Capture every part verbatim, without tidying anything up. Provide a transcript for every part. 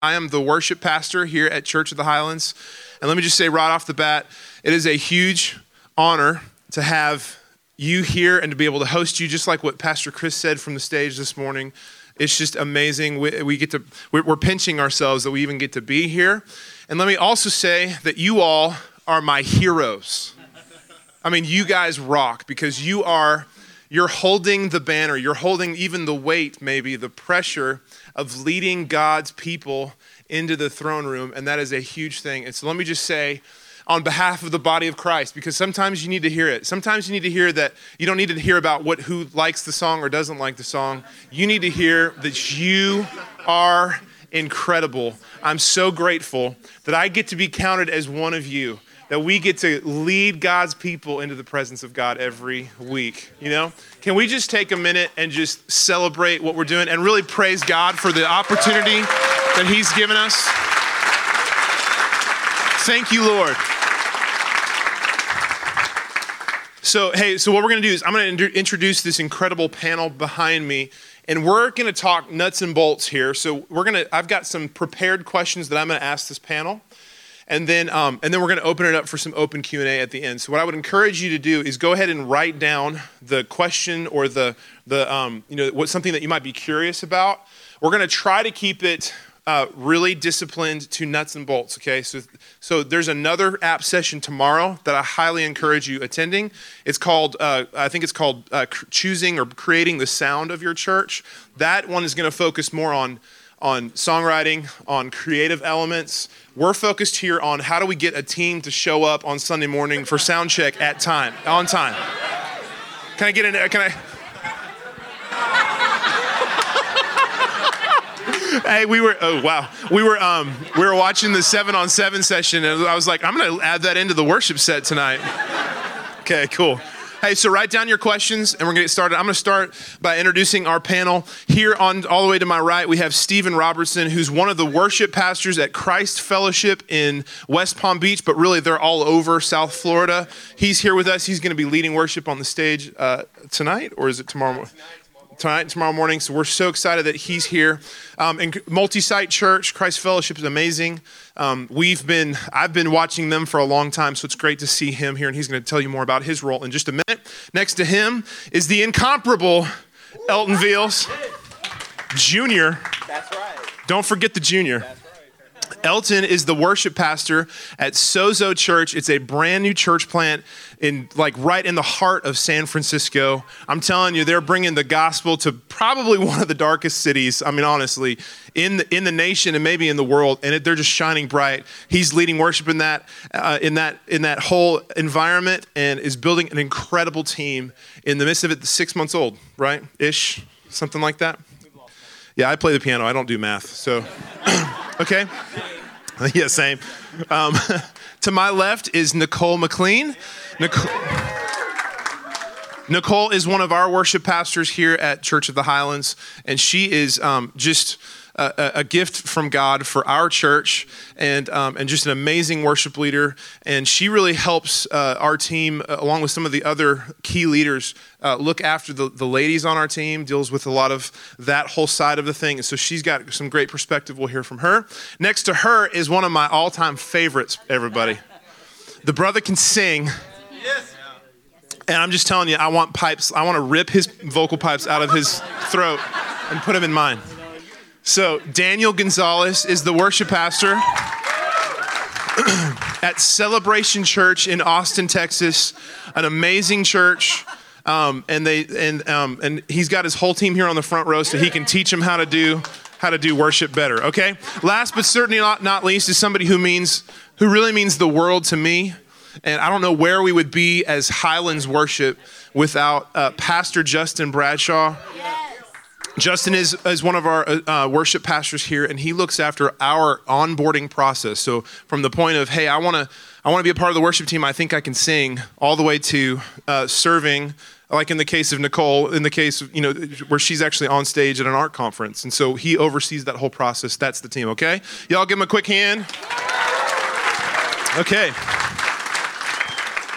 I am the worship pastor here at Church of the Highlands. And let me just say right off the bat, it is a huge honor to have you here and to be able to host you, just like what Pastor Chris said from the stage this morning. It's just amazing. We, we get to, we're pinching ourselves that we even get to be here. And let me also say that you all are my heroes. I mean, you guys rock because you are, you're holding the banner. You're holding even the weight, maybe the pressure of leading God's people into the throne room, and that is a huge thing. And so let me just say, on behalf of the body of Christ, because sometimes you need to hear it. Sometimes you need to hear that you don't need to hear about what who likes the song or doesn't like the song. You need to hear that you are incredible. I'm so grateful that I get to be counted as one of you, that we get to lead God's people into the presence of God every week, you know? Can we just take a minute and just celebrate what we're doing and really praise God for the opportunity that he's given us? Thank you, Lord. So, hey, so what we're gonna do is I'm gonna introduce this incredible panel behind me, and we're gonna talk nuts and bolts here. So we're gonna, I've got some prepared questions that I'm gonna ask this panel. And then um, and then we're gonna open it up for some open Q and A at the end. So what I would encourage you to do is go ahead and write down the question or the, the um, you know, what something that you might be curious about. We're gonna try to keep it uh, really disciplined to nuts and bolts, okay? So, so there's another app session tomorrow that I highly encourage you attending. It's called, uh, I think it's called uh, Choosing or Creating the Sound of Your Church. That one is gonna focus more on on songwriting, on creative elements. We're focused here on how do we get a team to show up on Sunday morning for sound check at time, on time. Can I get in there? Can I? Hey, we were, oh wow. We were um, we were watching the seven on seven session, and I was like, I'm gonna add that into the worship set tonight. Okay, cool. Hey, so write down your questions, and we're going to get started. I'm going to start by introducing our panel. Here on all the way to my right, we have Stephen Robertson, who's one of the worship pastors at Christ Fellowship in West Palm Beach, but really they're all over South Florida. He's here with us. He's going to be leading worship on the stage uh, tonight, or is it tomorrow morning? Tonight and tomorrow morning. So we're so excited that he's here. Um, and Multi-Site Church, Christ Fellowship is amazing. Um, we've been, I've been watching them for a long time, so it's great to see him here, and he's going to tell you more about his role in just a minute. Next to him is the incomparable Elton Veals, Junior. That's right. Don't forget the Junior. That's right. Elton is the worship pastor at Sozo Church. It's a brand new church plant in like right in the heart of San Francisco. I'm telling you, they're bringing the gospel to probably one of the darkest cities, I mean, honestly, in the, in the nation and maybe in the world, and it, they're just shining bright. He's leading worship in that, uh, in that in that whole environment, and is building an incredible team in the midst of it. Six months old, right? Ish, something like that. Yeah, I play the piano. I don't do math, so, okay. Yeah, same. Um, to my left is Nicole McLean. Nicole, Nicole is one of our worship pastors here at Church of the Highlands, and she is um, just a, a gift from God for our church, and um, and just an amazing worship leader. And she really helps uh, our team, uh, along with some of the other key leaders, uh, look after the, the ladies on our team, deals with a lot of that whole side of the thing. And so she's got some great perspective. We'll hear from her. Next to her is one of my all-time favorites, everybody. The brother can sing. Yes. And I'm just telling you, I want pipes. I want to rip his vocal pipes out of his throat and put them in mine. So Daniel Gonzalez is the worship pastor at Celebration Church in Austin, Texas, an amazing church. Um, and they and um, and he's got his whole team here on the front row, so he can teach them how to do how to do worship better. Okay. Last but certainly not, not least is somebody who means who really means the world to me. And I don't know where we would be as Highlands Worship without uh, Pastor Justin Bradshaw. Yes. Justin is, is one of our uh, worship pastors here, and he looks after our onboarding process. So from the point of, hey, I want to I want to be a part of the worship team, I think I can sing, all the way to uh, serving, like in the case of Nicole, in the case of, you know, where she's actually on stage at an art conference. And so he oversees that whole process. That's the team, okay? Y'all give him a quick hand. Okay.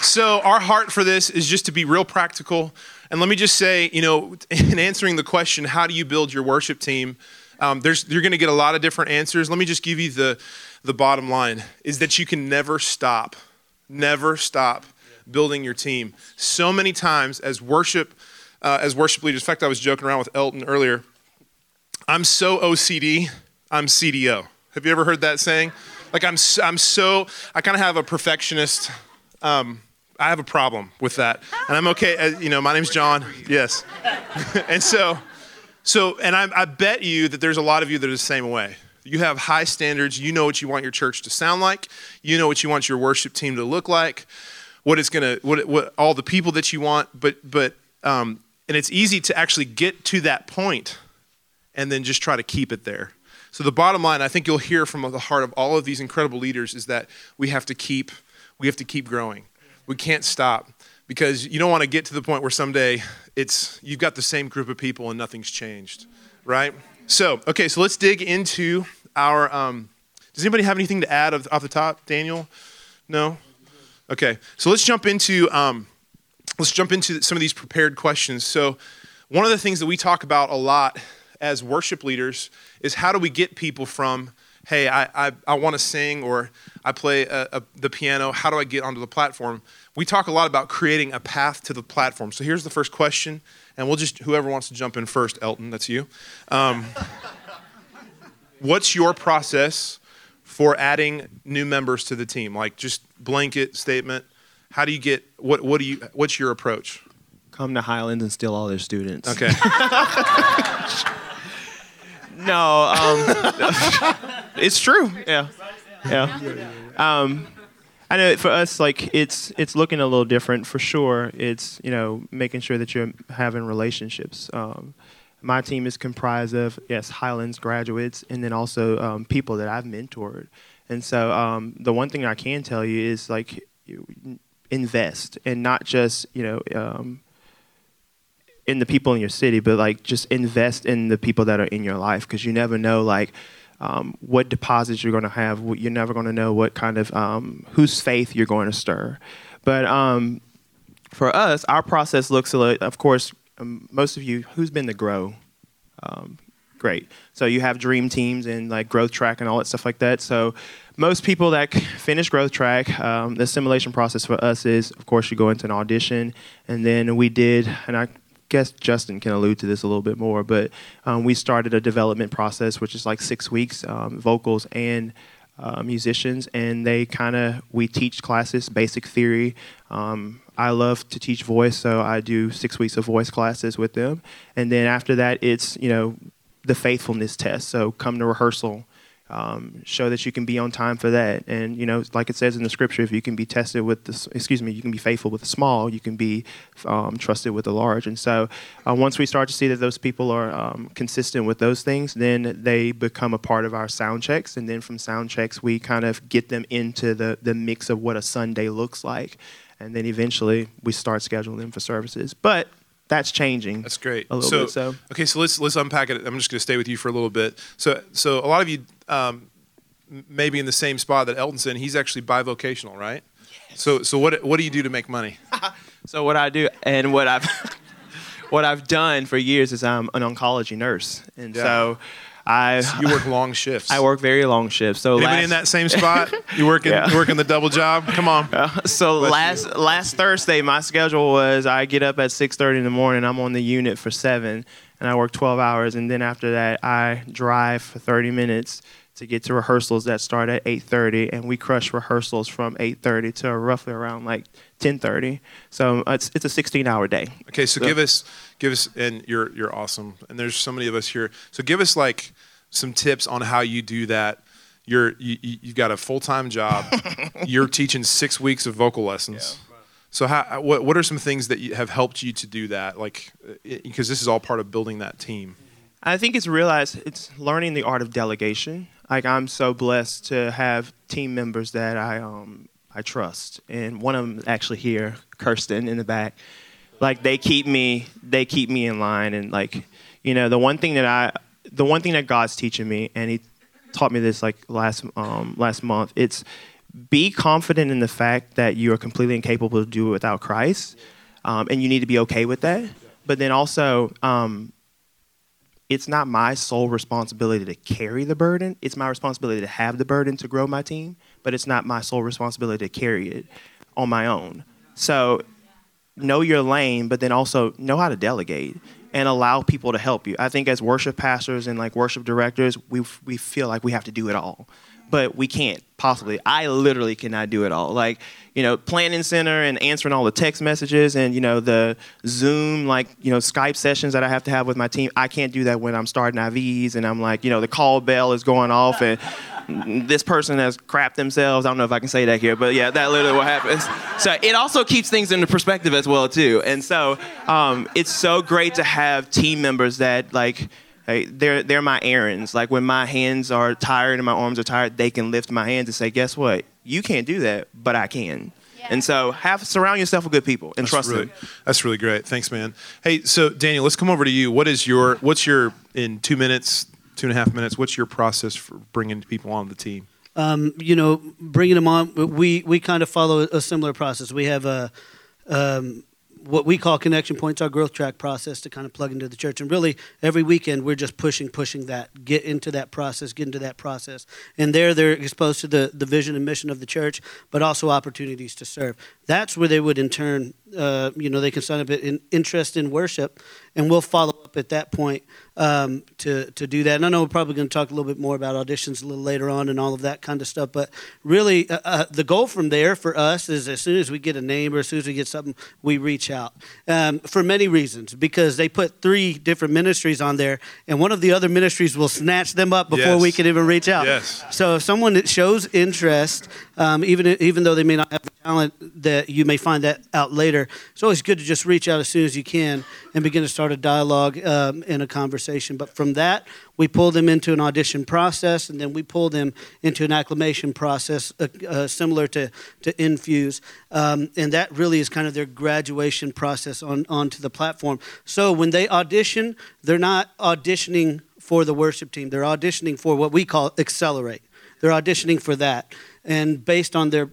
So our heart for this is just to be real practical. And let me just say, you know, in answering the question, how do you build your worship team? Um, there's, you're going to get a lot of different answers. Let me just give you the, the bottom line, is that you can never stop, never stop building your team. So many times as worship, uh, as worship leaders, in fact, I was joking around with Elton earlier, I'm so O C D, I'm C D O. Have you ever heard that saying? Like I'm, I'm so, I kind of have a perfectionist, um, I have a problem with that. And I'm okay, uh, you know, my name's John, yes. And so, so, and I, I bet you that there's a lot of you that are the same way. You have high standards, you know what you want your church to sound like, you know what you want your worship team to look like, what it's gonna, what, what all the people that you want, but, but, um, and it's easy to actually get to that point and then just try to keep it there. So the bottom line, I think you'll hear from the heart of all of these incredible leaders, is that we have to keep, we have to keep growing. We can't stop, because you don't want to get to the point where someday it's, you've got the same group of people and nothing's changed, right? So, okay, so let's dig into our, um, does anybody have anything to add off the top, Daniel? No? Okay, so let's jump into, um, let's jump into some of these prepared questions. So one of the things that we talk about a lot as worship leaders is, how do we get people from, hey, I I, I want to sing, or I play a, a, the piano, how do I get onto the platform? We talk a lot about creating a path to the platform. So here's the first question, and we'll just, whoever wants to jump in first, Elton, that's you. Um, what's your process for adding new members to the team? Like, just blanket statement, how do you get, what what do you, what's your approach? Come to Highlands and steal all their students. Okay. No, um, it's true. Yeah, yeah. Um, I know for us, like it's it's looking a little different for sure. It's, you know, making sure that you're having relationships. Um, my team is comprised of yes Highlands graduates, and then also um, people that I've mentored. And so um, the one thing I can tell you is, like, invest, and not just you know. Um, in the people in your city, but like just invest in the people that are in your life, because you never know like um, what deposits you're going to have. You're never going to know what kind of, um, whose faith you're going to stir. But um, for us, our process looks a little, of course, um, most of you, who's been to Grow? Um, great. So you have dream teams and like growth track and all that stuff like that. So most people that finish growth track, um, the assimilation process for us is, of course, you go into an audition, and then we did, and I guess Justin can allude to this a little bit more, but um, we started a development process, which is like six weeks, um, vocals and uh, musicians, and they kind of, we teach classes, basic theory. Um, I love to teach voice, so I do six weeks of voice classes with them. And then after that, it's, you know, the faithfulness test. So come to rehearsal, um, show that you can be on time for that. And, you know, like it says in the scripture, if you can be tested with the, excuse me, you can be faithful with the small, you can be um, trusted with the large. And so uh, once we start to see that those people are um, consistent with those things, then they become a part of our sound checks. And then from sound checks, we kind of get them into the, the mix of what a Sunday looks like. And then eventually we start scheduling them for services. But that's changing. That's great. A little so, bit, so. Okay, so let's let's unpack it. I'm just going to stay with you for a little bit. So so a lot of you um, maybe in the same spot that Elton's in. He's actually bivocational, right? Yes. So so what what do you do to make money? So what I do, and what I've what I've done for years, is I'm an oncology nurse, and yeah. so I so you work long shifts. I work very long shifts. So anybody last, in that same spot? You working yeah. working the double job? Come on. Uh, so Bless last you. last Thursday, my schedule was, I get up at six thirty in the morning. I'm on the unit for seven, and I work twelve hours. And then after that, I drive for thirty minutes to get to rehearsals that start at eight thirty, and we crush rehearsals from eight thirty to roughly around like ten thirty. So it's it's a sixteen hour day. Okay, so, so give us give us and you're you're awesome. And there's so many of us here. So give us like some tips on how you do that. You're you you've got a full-time job. You're teaching six weeks of vocal lessons. Yeah. So how what what are some things that you have helped you to do that? Like, because this is all part of building that team. I think it's realized it's learning the art of delegation. Like, I'm so blessed to have team members that I um I trust, and one of them actually here, Kirsten in the back. Like, they keep me they keep me in line, and like, you know, the one thing that I the one thing that God's teaching me, and He taught me this like last um last month, it's be confident in the fact that you are completely incapable of doing it without Christ, um, and you need to be okay with that. But then also um. it's not my sole responsibility to carry the burden. It's my responsibility to have the burden to grow my team, but it's not my sole responsibility to carry it on my own. So know your lane, but then also know how to delegate and allow people to help you. I think as worship pastors and like worship directors, we we feel like we have to do it all, but we can't possibly. I literally cannot do it all. Like, you know, Planning Center and answering all the text messages and, you know, the Zoom, like, you know, Skype sessions that I have to have with my team. I can't do that when I'm starting I Vs and I'm like, you know, the call bell is going off and this person has crapped themselves. I don't know if I can say that here, but yeah, that literally what happens. So it also keeps things into perspective as well too. And so um, it's so great to have team members that like, Hey, they're, they're my errands. Like when my hands are tired and my arms are tired, they can lift my hands and say, guess what? You can't do that, but I can. Yeah. And so have surround yourself with good people and that's trust really, them. That's really great. Thanks, man. Hey, so Daniel, let's come over to you. What is your, what's your, in two minutes, two and a half minutes, what's your process for bringing people on the team? Um, you know, bringing them on, we, we kind of follow a similar process. We have a, um, what we call connection points, our growth track process to kind of plug into the church. And really every weekend we're just pushing, pushing that, get into that process, get into that process. And there they're exposed to the, the vision and mission of the church, but also opportunities to serve. That's where they would in turn, uh, you know, they can sign up an interest in worship and we'll follow up at that point um, to, to do that. And I know we're probably going to talk a little bit more about auditions a little later on and all of that kind of stuff. But really uh, uh, the goal from there for us is as soon as we get a name or as soon as we get something, we reach out um, for many reasons, because they put three different ministries on there and one of the other ministries will snatch them up before yes. we can even reach out. Yes. So if someone that shows interest, um, even, even though they may not have the talent, that you may find that out later, it's always good to just reach out as soon as you can and begin to start a dialogue um, and a conversation. But from that, we pull them into an audition process, and then we pull them into an acclimation process uh, uh, similar to, to Infuse. Um, and that really is kind of their graduation process on onto the platform. So when they audition, they're not auditioning for the worship team. They're auditioning for what we call Accelerate. They're auditioning for that. And based on their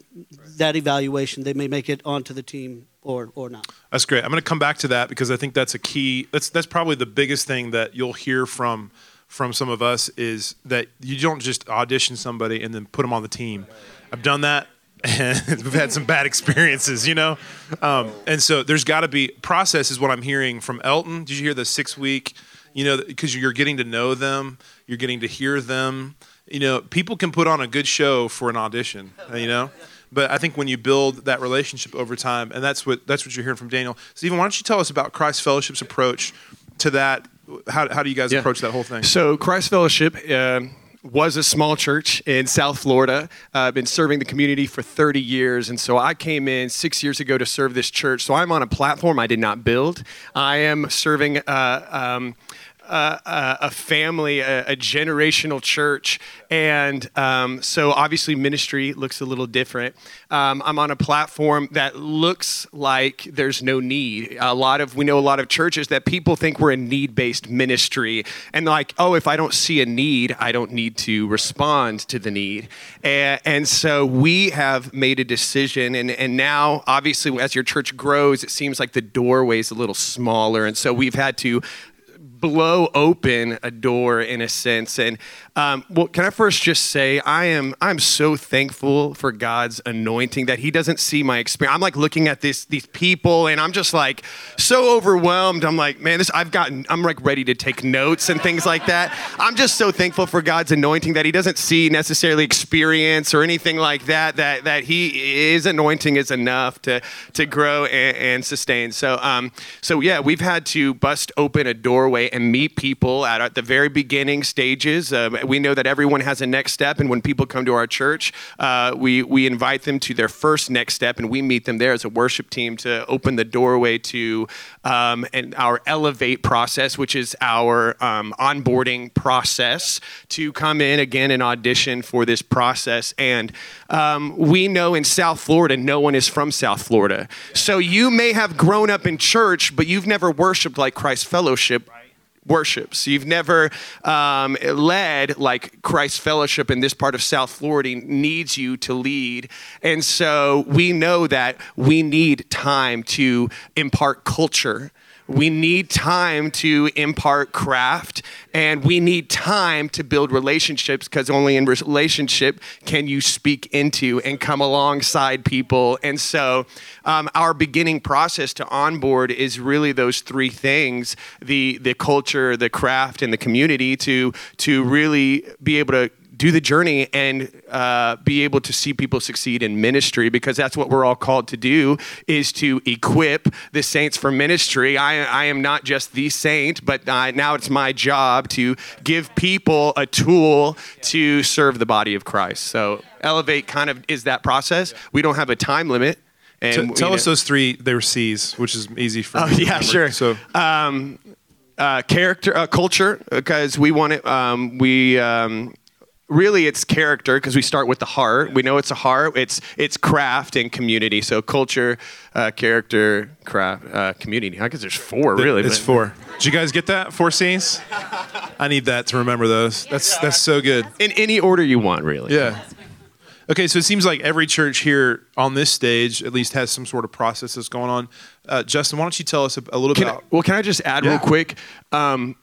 that evaluation, they may make it onto the team or or not. That's great. I'm going to come back to that because I think that's a key. That's that's probably the biggest thing that you'll hear from from some of us is that you don't just audition somebody and then put them on the team. I've done that and we've had some bad experiences, you know? Um, and so there's got to be, process is what I'm hearing from Elton. Did you hear the six week, you know, because you're getting to know them, you're getting to hear them. You know, people can put on a good show for an audition, you know, but I think when you build that relationship over time, and that's what that's what you're hearing from Daniel. Stephen, why don't you tell us about Christ Fellowship's approach to that? How how do you guys yeah. approach that whole thing? So Christ Fellowship uh, was a small church in South Florida. I've uh, been serving the community for thirty years. And so I came in six years ago to serve this church. So I'm on a platform I did not build. I am serving uh, um Uh, uh, a family, a, a generational church. And um, so obviously ministry looks a little different. Um, I'm on a platform that looks like there's no need. A lot of, we know a lot of churches that people think we're a need-based ministry. And like, oh, if I don't see a need, I don't need to respond to the need. And, and so we have made a decision. And, and now, obviously, as your church grows, it seems like the doorway is a little smaller. And so we've had to blow open a door in a sense. And um, well, can I first just say, I am I'm so thankful for God's anointing that he doesn't see my experience. I'm like looking at this these people and I'm just like so overwhelmed. I'm like, man, this I've gotten, I'm like ready to take notes and things like that. I'm just so thankful for God's anointing that he doesn't see necessarily experience or anything like that, that that he, his anointing is enough to to grow and, and sustain. So, um, so yeah, we've had to bust open a doorway and meet people at, at the very beginning stages. Uh, we know that everyone has a next step, and when people come to our church, uh, we we invite them to their first next step, and we meet them there as a worship team to open the doorway to um, and our Elevate process, which is our um, onboarding process to come in again and audition for this process. And um, we know in South Florida, no one is from South Florida. So you may have grown up in church, but you've never worshiped like Christ Fellowship worships. You've never um, led like Christ Fellowship in this part of South Florida needs you to lead. And so we know that we need time to impart culture. We need time to impart craft, and we need time to build relationships, because only in relationship can you speak into and come alongside people. And so um, our beginning process to onboard is really those three things, the the culture, the craft, and the community, to to really be able to do the journey and uh, be able to see people succeed in ministry, because that's what we're all called to do, is to equip the saints for ministry. I, I am not just the saint, but I, now it's my job to give people a tool to serve the body of Christ. So Elevate kind of is that process. We don't have a time limit. And T- tell us know. those three, they were C's, which is easy for oh, me to yeah, remember. Sure. So. Um, uh, character, uh, culture, because we want it, um, we... Um, Really, it's character, because we start with the heart. We know it's a heart. It's it's craft and community. So culture, uh, character, craft, uh, community. I guess there's four, really. It's but. four. Did you guys get that? Four C's? I need that to remember those. That's that's so good. In any order you want, really. Yeah. Okay, so it seems like every church here on this stage at least has some sort of process that's going on. Uh, Justin, why don't you tell us a, a little bit about... Well, can I just add yeah. real quick? Um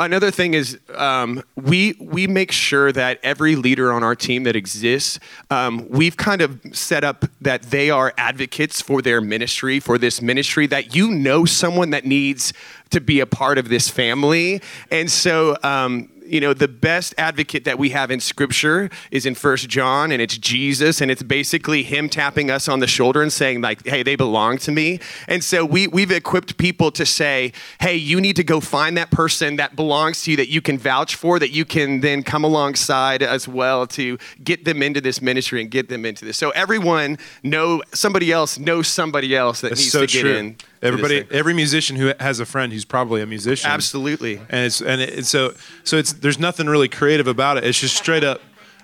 Another thing is um, we we make sure that every leader on our team that exists, um, we've kind of set up that they are advocates for their ministry, for this ministry, that you know someone that needs to be a part of this family. And so... Um, You know, the best advocate that we have in Scripture is in First John, and it's Jesus, and it's basically him tapping us on the shoulder and saying, like, hey, they belong to me. And so we, we've equipped people to say, hey, you need to go find that person that belongs to you, that you can vouch for, that you can then come alongside as well to get them into this ministry and get them into this. So everyone know somebody else knows somebody else that That's needs so to get true. in. Everybody, every musician who has a friend who's probably a musician. Absolutely. And it's and it's so so it's there's nothing really creative about it. It's just straight up,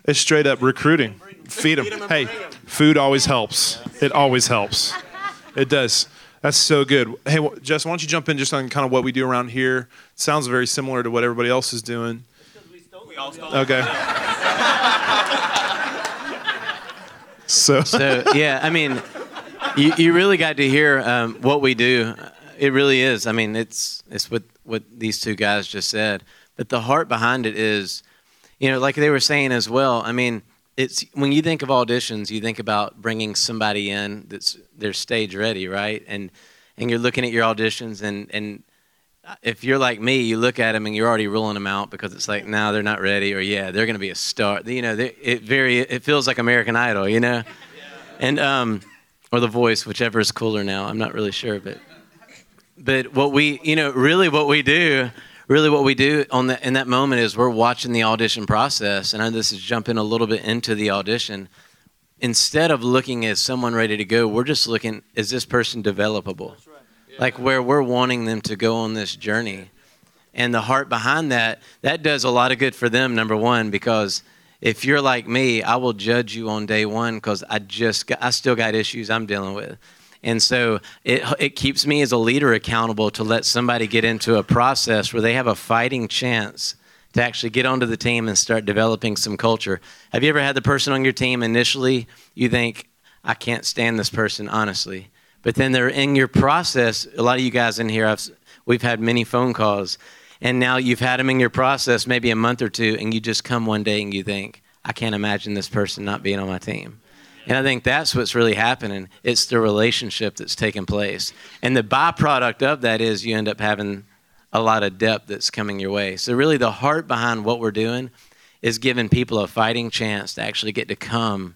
it's straight up recruiting. Feed them. Hey, food always helps. It always helps. It does. That's so good. Hey, well, Jess, why don't you jump in just on kind of what we do around here? It sounds very similar to what everybody else is doing. We all stole. Okay. so. so yeah, I mean. You, you really got to hear um, what we do. It really is. I mean, it's it's what, what these two guys just said. But the heart behind it is, you know, like they were saying as well, I mean, it's when you think of auditions, you think about bringing somebody in that's they're stage ready, right? And and you're looking at your auditions, and, and if you're like me, you look at them and you're already ruling them out because it's like, no, nah, they're not ready, or yeah, they're going to be a star. You know, it very it feels like American Idol, you know? And... um. Or The Voice, whichever is cooler now. I'm not really sure, but but what we, you know, really what we do, really what we do on the, in that moment is we're watching the audition process, and I know this is jumping a little bit into the audition. Instead of looking at someone ready to go, we're just looking, is this person developable? That's right. Yeah. Like where we're wanting them to go on this journey. And the heart behind that, that does a lot of good for them, number one, because... If you're like me, I will judge you on day one because I just got, I still got issues I'm dealing with. And so it it keeps me as a leader accountable to let somebody get into a process where they have a fighting chance to actually get onto the team and start developing some culture. Have you ever had the person on your team initially, you think, I can't stand this person, honestly. But then they're in your process. A lot of you guys in here, I've, we've had many phone calls. And now you've had them in your process maybe a month or two, and you just come one day and you think, I can't imagine this person not being on my team. And I think that's what's really happening. It's the relationship that's taking place. And the byproduct of that is you end up having a lot of depth that's coming your way. So really the heart behind what we're doing is giving people a fighting chance to actually get to come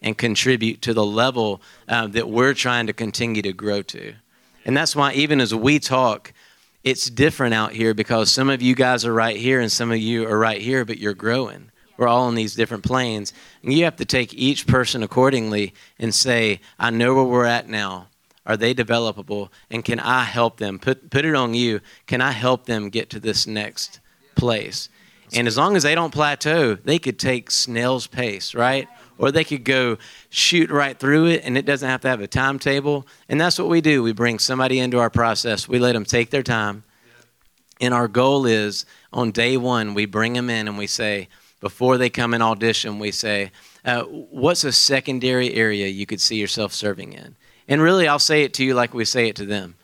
and contribute to the level uh, that we're trying to continue to grow to. And that's why even as we talk, it's different out here because some of you guys are right here and some of you are right here, but you're growing. We're all on these different planes. And you have to take each person accordingly and say, I know where we're at now. Are they developable? And can I help them? Put put it on you. Can I help them get to this next place? And as long as they don't plateau, they could take snail's pace, right? Or they could go shoot right through it, and it doesn't have to have a timetable. And that's what we do. We bring somebody into our process. We let them take their time. And our goal is on day one, we bring them in and we say, before they come and audition, we say, uh, what's a secondary area you could see yourself serving in? And really, I'll say it to you like we say it to them.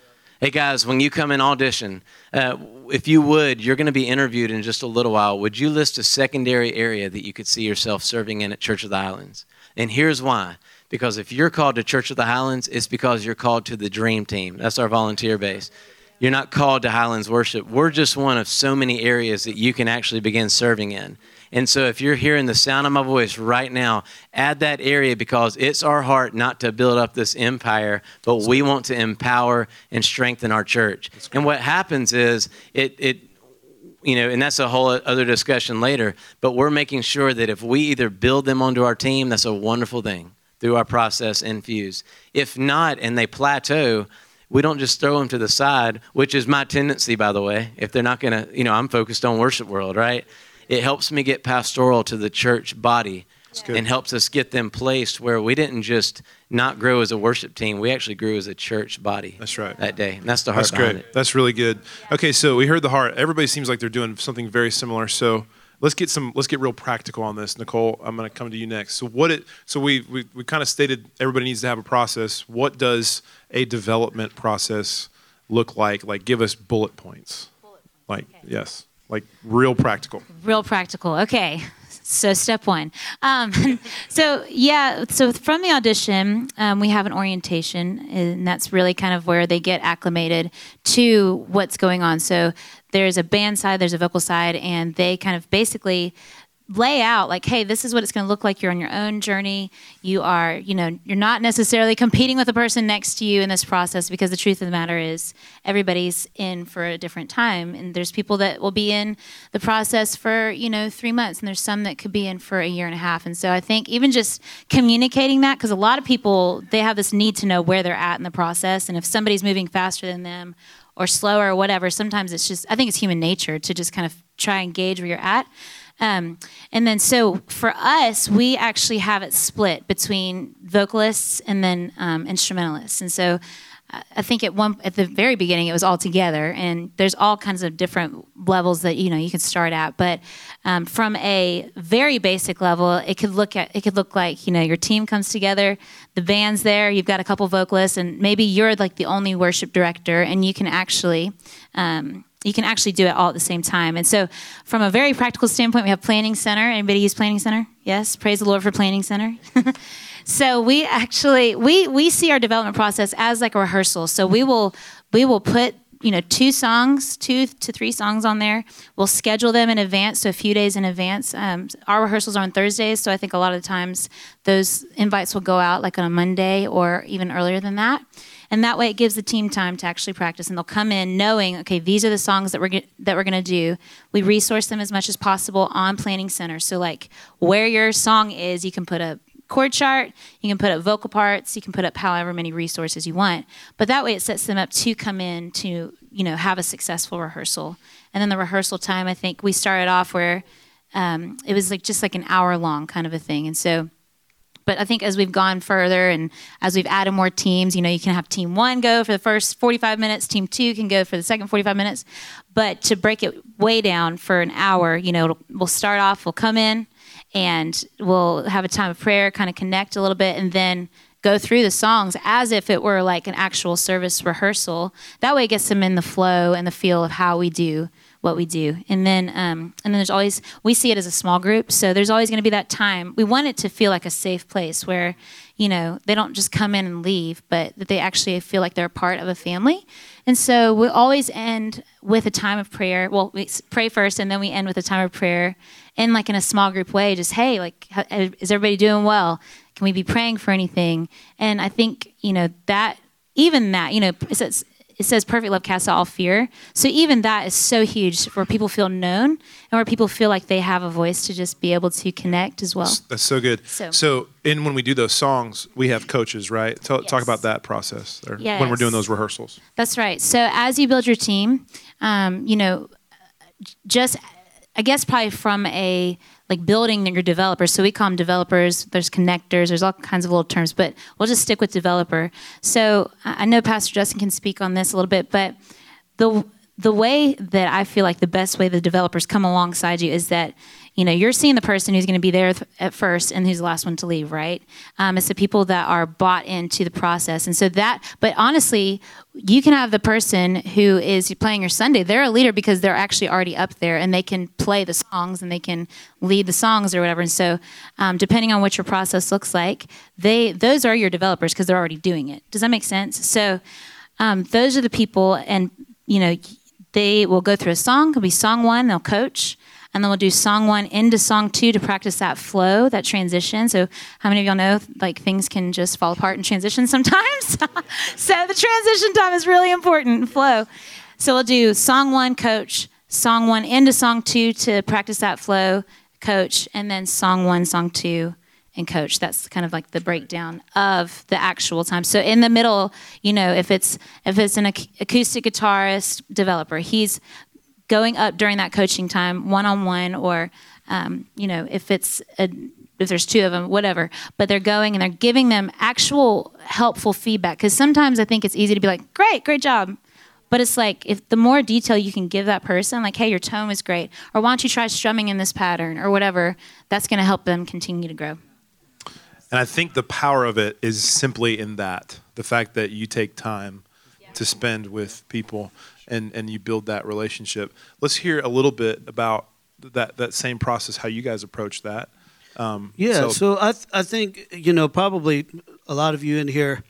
Hey guys, when you come in audition, uh, if you would, you're going to be interviewed in just a little while. Would you list a secondary area that you could see yourself serving in at Church of the Highlands? And here's why. Because if you're called to Church of the Highlands, it's because you're called to the Dream Team. That's our volunteer base. You're not called to Highlands worship. We're just one of so many areas that you can actually begin serving in. And so if you're hearing the sound of my voice right now, add that area, because it's our heart not to build up this empire, but we want to empower and strengthen our church. And what happens is it, it, you know, and that's a whole other discussion later, but we're making sure that if we either build them onto our team, that's a wonderful thing through our process Infuse. If not, and they plateau, we don't just throw them to the side, which is my tendency, by the way. If they're not going to, you know, I'm focused on worship world, right? It helps me get pastoral to the church body and helps us get them placed where we didn't just not grow as a worship team. We actually grew as a church body. That's right. That day. And that's the heart behind it. That's great. That's really good. Okay, so we heard the heart. Everybody seems like they're doing something very similar. So let's get some. Let's get real practical on this. Nicole, I'm going to come to you next. So what it? So we we we kind of stated everybody needs to have a process. What does a development process look like? Like, give us bullet points. Bullet points. Like, okay. Yes. Like real practical. Real practical. Okay. So step one. Um, so yeah, so from the audition, um, we have an orientation, and that's really kind of where they get acclimated to what's going on. So there's a band side, there's a vocal side, and they kind of basically lay out like, hey, this is what it's going to look like. You're on your own journey. You are, you know, you're not necessarily competing with the person next to you in this process, because the truth of the matter is everybody's in for a different time. And there's people that will be in the process for, you know, three months. And there's some that could be in for a year and a half. And so I think even just communicating that, because a lot of people, they have this need to know where they're at in the process. And if somebody's moving faster than them or slower or whatever, sometimes it's just, I think it's human nature to just kind of try and gauge where you're at. Um, and then so for us, we actually have it split between vocalists and then um, instrumentalists. And so I think at one at the very beginning, it was all together. And there's all kinds of different levels that, you know, you can start at. But um, from a very basic level, it could look at it could look like, you know, your team comes together, the band's there, you've got a couple vocalists, and maybe you're like the only worship director, and you can actually um, You can actually do it all at the same time. And so from a very practical standpoint, we have Planning Center. Anybody use Planning Center? Yes. Praise the Lord for Planning Center. So we actually, we we see our development process as like a rehearsal. So we will we will put, you know, two songs, two to three songs on there. We'll schedule them in advance, so a few days in advance. Um, our rehearsals are on Thursdays, so I think a lot of the times those invites will go out like on a Monday or even earlier than that. And that way it gives the team time to actually practice, and they'll come in knowing, okay, these are the songs that we're get, that we're going to do. We resource them as much as possible on Planning Center. So like where your song is, you can put a chord chart, you can put up vocal parts, you can put up however many resources you want. But that way it sets them up to come in to, you know, have a successful rehearsal. And then the rehearsal time, I think we started off where um, it was like just like an hour long kind of a thing. And so But I think as we've gone further and as we've added more teams, you know, you can have team one go for the first forty-five minutes. Team two can go for the second forty-five minutes. But to break it way down for an hour, you know, we'll start off, we'll come in, and we'll have a time of prayer, kind of connect a little bit, and then go through the songs as if it were like an actual service rehearsal. That way it gets them in the flow and the feel of how we do what we do. And then um, and then there's always, we see it as a small group, so there's always going to be that time. We want it to feel like a safe place where, you know, they don't just come in and leave, but that they actually feel like they're a part of a family. And so we always end with a time of prayer. Well, we pray first, and then we end with a time of prayer in like in a small group way, just, hey, like, how, is everybody doing well? Can we be praying for anything? And I think, you know, that, even that, you know, it's, it's It says perfect love casts out all fear. So even that is so huge, where people feel known and where people feel like they have a voice to just be able to connect as well. That's so good. So, so and when we do those songs, we have coaches, right? Tell, yes. Talk about that process or yes. when we're doing those rehearsals. That's right. So as you build your team, um, you know, just I guess probably from a like building your developers. So we call them developers. There's connectors. There's all kinds of little terms, but we'll just stick with developer. So I know Pastor Justin can speak on this a little bit, but the the way that I feel like the best way the developers come alongside you is that you know, you're seeing the person who's going to be there th- at first and who's the last one to leave, right? Um, it's the people that are bought into the process. And so that, but honestly, you can have the person who is playing your Sunday. They're a leader because they're actually already up there and they can play the songs and they can lead the songs or whatever. And so um, depending on what your process looks like, they those are your developers because they're already doing it. Does that make sense? So um, those are the people, and, you know, they will go through a song. It'll be song one, they'll coach, and then we'll do song one into song two to practice that flow, that transition. So how many of y'all know, like, things can just fall apart in transition sometimes? So the transition time is really important, flow. So we'll do song one, coach, song one into song two to practice that flow, coach, and then song one, song two, and coach. That's kind of like the breakdown of the actual time. So in the middle, you know, if it's if it's an ac- acoustic guitarist developer, he's going up during that coaching time, one-on-one, or, um, you know, if it's a, if there's two of them, whatever. But they're going and they're giving them actual helpful feedback. Because sometimes I think it's easy to be like, great, great job. But it's like, if the more detail you can give that person, like, hey, your tone is great, or why don't you try strumming in this pattern or whatever, that's going to help them continue to grow. And I think the power of it is simply in that, the fact that you take time to spend with people and, and you build that relationship. Let's hear a little bit about that, that same process, how you guys approach that. Um, yeah, so, so I th- I think, you know, probably a lot of you in here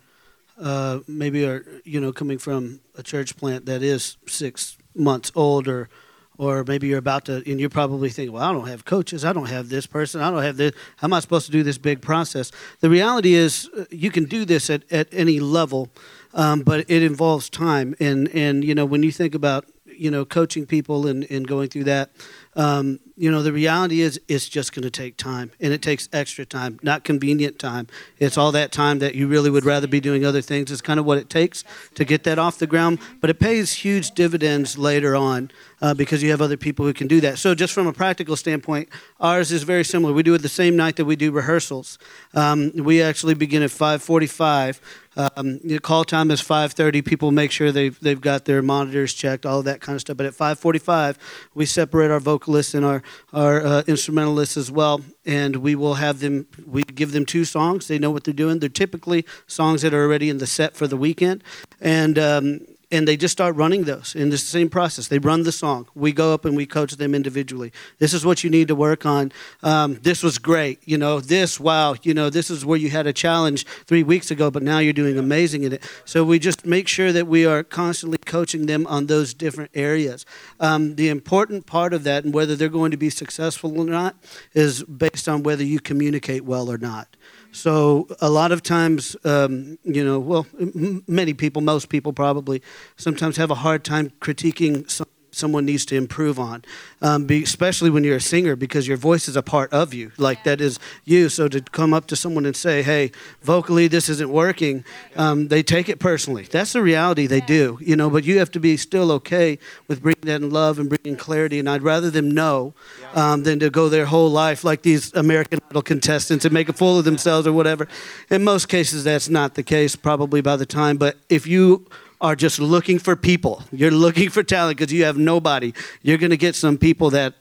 uh, maybe are, you know, coming from a church plant that is six months old, or Or maybe you're about to, and you're probably thinking, well, I don't have coaches. I don't have this person. I don't have this. How am I supposed to do this big process? The reality is you can do this at, at any level, um, but it involves time. And, and, you know, when you think about, you know, coaching people and, and going through that, um, you know, the reality is it's just going to take time, and it takes extra time, not convenient time. It's all that time that you really would rather be doing other things. It's kind of what it takes to get that off the ground, but it pays huge dividends later on uh, because you have other people who can do that. So just from a practical standpoint, ours is very similar. We do it the same night that we do rehearsals. Um, we actually begin at five forty-five. Um, the call time is five thirty. People make sure they've, they've got their monitors checked, all of that kind of stuff. But at five forty-five, we separate our vocalists and our, our uh, instrumentalists as well. And we will have them, we give them two songs. They know what they're doing. They're typically songs that are already in the set for the weekend. And um, and they just start running those in the same process. They run the song. We go up and we coach them individually. This is what you need to work on. Um, this was great. You know, this, wow. You know, this is where you had a challenge three weeks ago, but now you're doing amazing in it. So we just make sure that we are constantly coaching them on those different areas. Um, the important part of that, and whether they're going to be successful or not, is based on whether you communicate well or not. So a lot of times, um, you know, well, m- many people, most people probably, sometimes have a hard time critiquing some, someone needs to improve on, um, be, especially when you're a singer, because your voice is a part of you, like that is you. So to come up to someone and say, hey, vocally, this isn't working, um, they take it personally. That's the reality, they do, you know, but you have to be still okay with bringing that in love and bringing clarity, and I'd rather them know um, than to go their whole life like these American contestants and make a fool of themselves or whatever. In most cases, that's not the case probably by the time. But if you are just looking for people, you're looking for talent because you have nobody, you're going to get some people that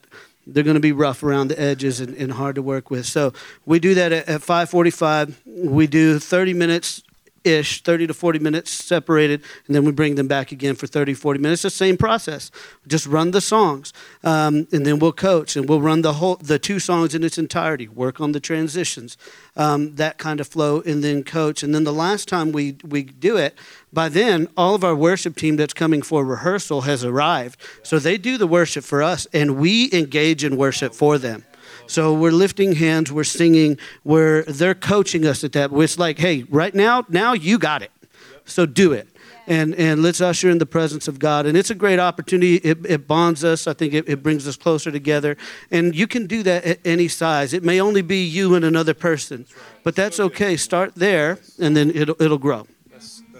they're going to be rough around the edges and, and hard to work with. So we do that at, at five forty-five. We do thirty minutes. Ish, thirty to forty minutes separated, and then we bring them back again for thirty, forty minutes. The same process. Just run the songs, um, and then we'll coach, and we'll run the whole the two songs in its entirety, work on the transitions, um, that kind of flow, and then coach. And then the last time we, we do it, by then, all of our worship team that's coming for rehearsal has arrived. So they do the worship for us, and we engage in worship for them. So we're lifting hands, we're singing, we're they're coaching us at that. It's like, hey, right now, now you got it. So do it. And and let's usher in the presence of God. And it's a great opportunity. It, it bonds us. I think it, it brings us closer together. And you can do that at any size. It may only be you and another person. But that's okay. Start there, and then it'll, it'll grow.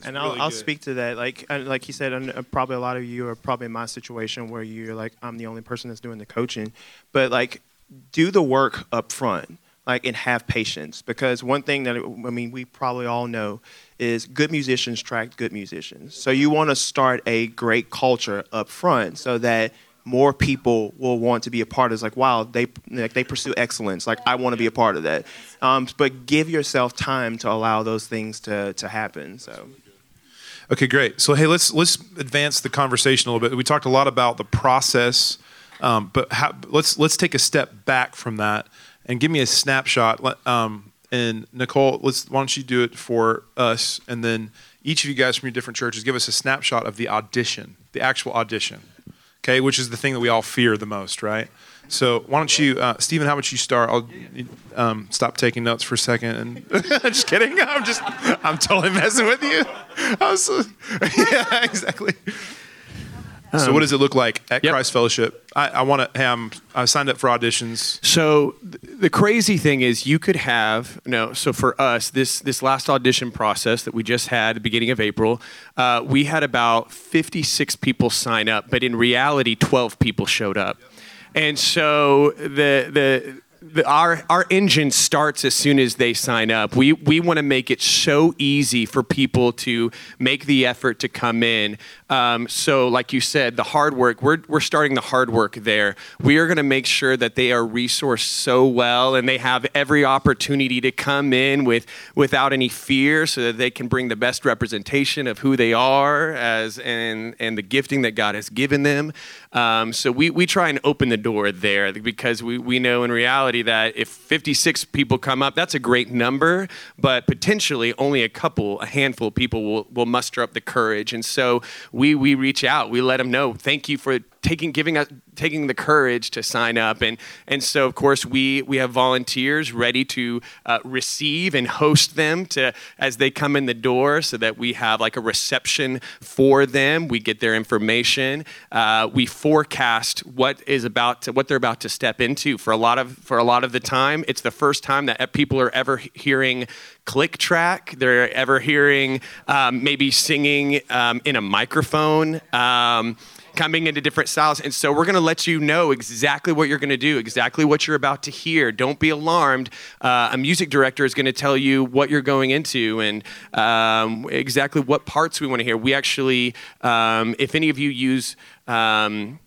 And I'll, really I'll speak to that. Like like he said, probably a lot of you are probably in my situation where you're like, I'm the only person that's doing the coaching. But like, do the work up front, like, and have patience. Because one thing that, I mean, we probably all know is good musicians attract good musicians. So you want to start a great culture up front so that more people will want to be a part of. It's like, wow, they like they pursue excellence. Like, I want to be a part of that. Um, but give yourself time to allow those things to to happen. So. Okay, great. So, hey, let's let's advance the conversation a little bit. We talked a lot about the process, um, but how, let's let's take a step back from that and give me a snapshot. Um, and Nicole, let's why don't you do it for us, and then each of you guys from your different churches, give us a snapshot of the audition, the actual audition. Okay, which is the thing that we all fear the most, right? So why don't you, uh, Stephen, how about you start? I'll um, stop taking notes for a second. And just kidding. I'm just, I'm totally messing with you. I was, yeah, exactly. Um, so what does it look like at yep. Christ Fellowship? I, I want to, hey, I'm, I signed up for auditions. So th- the crazy thing is you could have, no, so for us, this this last audition process that we just had at the beginning of April, uh, we had about fifty-six people sign up, but in reality, twelve people showed up. Yep. And so the the The, our our engine starts as soon as they sign up. We we want to make it so easy for people to make the effort to come in. Um, so, like you said, the hard work. We're we're starting the hard work there. We are going to make sure that they are resourced so well and they have every opportunity to come in with without any fear, so that they can bring the best representation of who they are as and and the gifting that God has given them. Um, so we we try and open the door there, because we we know in reality that if fifty-six people come up, that's a great number, but potentially only a couple, a handful of people will, will muster up the courage. And so we we reach out, we let them know, thank you for taking giving us taking the courage to sign up. And and so, of course, we we have volunteers ready to uh, receive and host them to as they come in the door, so that we have like a reception for them. We get their information. Uh, we forecast what is about to, what they're about to step into. For a lot of for a lot of the time, it's the first time that people are ever hearing click track. They're ever hearing um, maybe singing um, in a microphone. Um, coming into different styles. And so we're going to let you know exactly what you're going to do, exactly what you're about to hear. Don't be alarmed. Uh, a music director is going to tell you what you're going into and um, exactly what parts we want to hear. We actually, um, if any of you use um,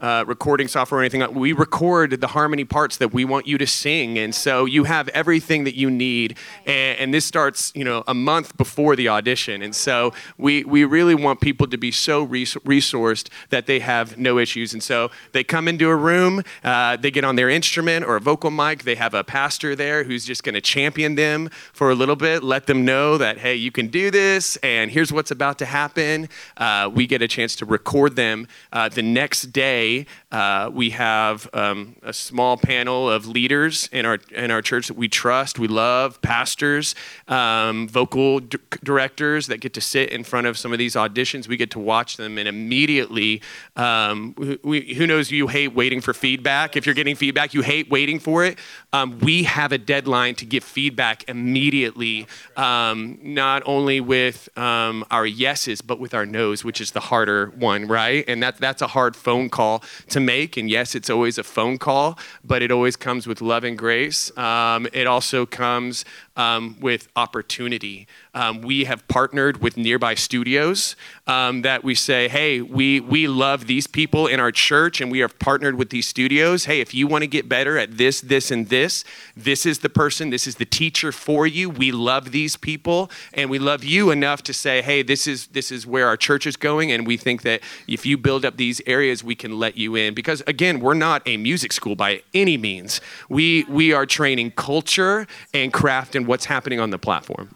uh, recording software or anything, we record the harmony parts that we want you to sing. And so you have everything that you need. And, and this starts, you know, a month before the audition. And so we, we really want people to be so res- resourced that they have no issues. And so they come into a room, uh, they get on their instrument or a vocal mic. They have a pastor there who's just going to champion them for a little bit, let them know that, hey, you can do this, and here's what's about to happen. Uh, we get a chance to record them uh, the next day. Uh, we have um, a small panel of leaders in our in our church that we trust, we love, pastors, um, vocal d- directors that get to sit in front of some of these auditions. We get to watch them, and immediately, um, we, who knows, you hate waiting for feedback. If you're getting feedback, you hate waiting for it. Um, we have a deadline to give feedback immediately, um, not only with um, our yeses, but with our noes, which is the harder one, right? And that, that's a hard phone call to make. And yes, it's always a phone call, but it always comes with love and grace. Um, it also comes um, with opportunity. Um, we have partnered with nearby studios um, that we say, hey, we we love these people in our church, and we have partnered with these studios. Hey, if you want to get better at this, this, and this, this is the person, this is the teacher for you. We love these people, and we love you enough to say, hey, this is this is where our church is going, and we think that if you build up these areas, we can let you in. Because again, we're not a music school by any means. We we are training culture and craft and what's happening on the platform.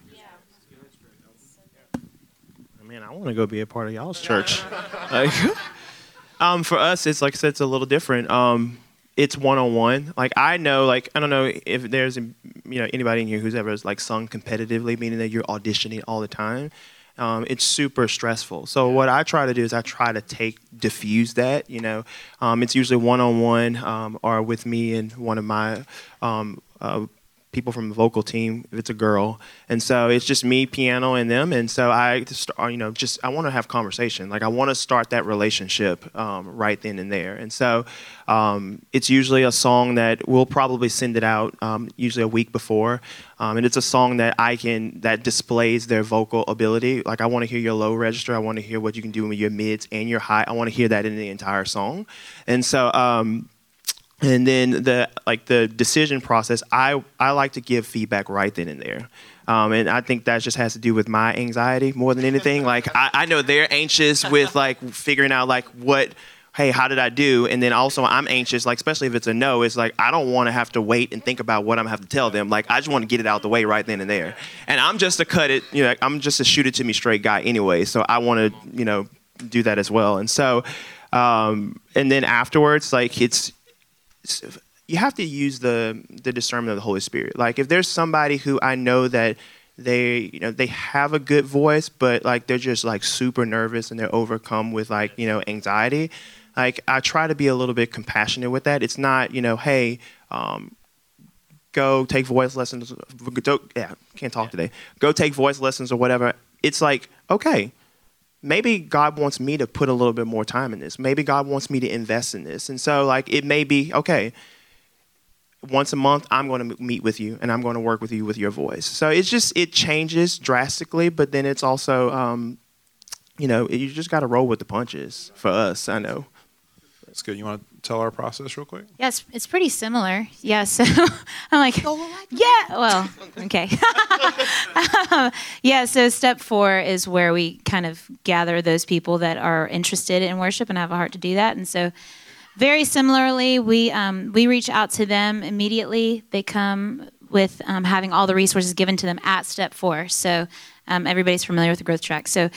I want to go be a part of y'all's church. Like, um, for us, it's like I said, it's a little different. Um, it's one-on-one. Like I know, like I don't know if there's, you know, anybody in here who's ever like sung competitively, meaning that you're auditioning all the time. Um, it's super stressful. So what I try to do is I try to take diffuse that. You know, um, it's usually one-on-one um, or with me and one of my um, uh, people from the vocal team, if it's a girl. And so it's just me, piano, and them. And so I, you know, just, I want to have conversation. Like, I want to start that relationship um, right then and there. And so um, it's usually a song that we'll probably send it out um, usually a week before. Um, and it's a song that I can, that displays their vocal ability. Like, I want to hear your low register. I want to hear what you can do with your mids and your high. I want to hear that in the entire song. And so, um, and then the, like the decision process, I, I like to give feedback right then and there. Um, and I think that just has to do with my anxiety more than anything. Like, I, I know they're anxious with like figuring out like what, hey, how did I do? And then also I'm anxious, like, especially if it's a no, it's like, I don't want to have to wait and think about what I'm have to tell them. Like, I just want to get it out the way right then and there. And I'm just a cut it, you know, I'm just a shoot it to me straight guy anyway. So I want to, you know, do that as well. And so, um, and then afterwards, like it's, it's you have to use the, the discernment of the Holy Spirit. Like, if there's somebody who I know that they, you know, they have a good voice, but like, they're just like super nervous and they're overcome with like, you know, anxiety. Like, I try to be a little bit compassionate with that. It's not, you know, hey, um, go take voice lessons. Go, yeah, can't talk yeah. today. Go take voice lessons or whatever. It's like, okay, maybe God wants me to put a little bit more time in this. Maybe God wants me to invest in this. And so, like, it may be, okay, once a month, I'm going to meet with you and I'm going to work with you with your voice. So it's just, it changes drastically, but then it's also, um, you know, you just got to roll with the punches for us, I know. That's good. You want to tell our process real quick? Yes, it's pretty similar. Yeah, so I'm like, yeah, well, okay. um, yeah, so step four is where we kind of gather those people that are interested in worship and have a heart to do that. And so very similarly, we um, we reach out to them immediately. They come with um, having all the resources given to them at step four. So um, everybody's familiar with the growth track. So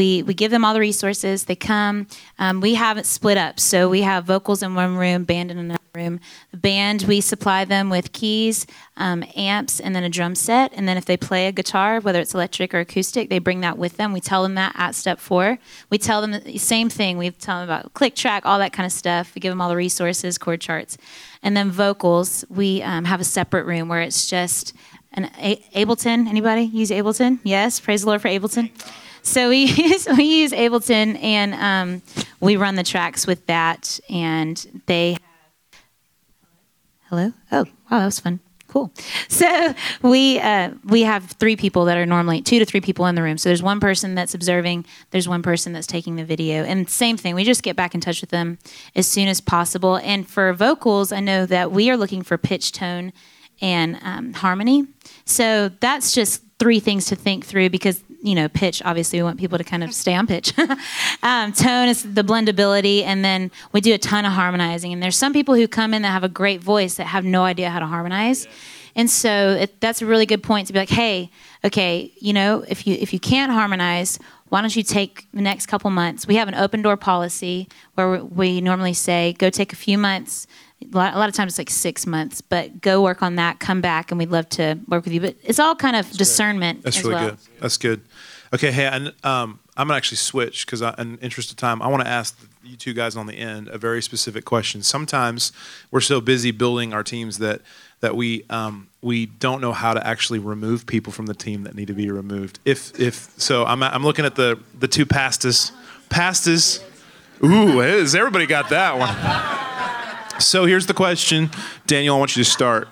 We we give them all the resources. They come. Um, we have it split up. So we have vocals in one room, band in another room. The band, we supply them with keys, um, amps, and then a drum set. And then if they play a guitar, whether it's electric or acoustic, they bring that with them. We tell them that at step four. We tell them the same thing. We tell them about click track, all that kind of stuff. We give them all the resources, chord charts. And then vocals, we um, have a separate room where it's just an a- Ableton. Anybody use Ableton? Yes, praise the Lord for Ableton. So we use, we use Ableton, and um, we run the tracks with that, and they have... Hello? Oh, wow, that was fun. Cool. So we uh, we have three people that are normally, two to three people in the room. So there's one person that's observing, there's one person that's taking the video, and same thing. We just get back in touch with them as soon as possible. And for vocals, I know that we are looking for pitch, tone, and um, harmony. So that's just three things to think through because, you know, pitch, obviously we want people to kind of stay on pitch. um, tone is the blendability, and then we do a ton of harmonizing. And there's some people who come in that have a great voice that have no idea how to harmonize. Yeah. And so it, that's a really good point to be like, hey, okay, you know, if you if you can't harmonize, why don't you take the next couple months? We have an open door policy where we normally say, go take a few months. A lot of times it's like six months, but go work on that, come back, and we'd love to work with you. But it's all kind of discernment as well. That's really good. That's good. Okay, hey, and um, I'm going to actually switch because in the interest of time, I want to ask you two guys on the end a very specific question. Sometimes we're so busy building our teams that that we um, we don't know how to actually remove people from the team that need to be removed. If if so, I'm I'm looking at the the two pastas, pastas. Ooh, is everybody got that one? So here's the question. Daniel, I want you to start.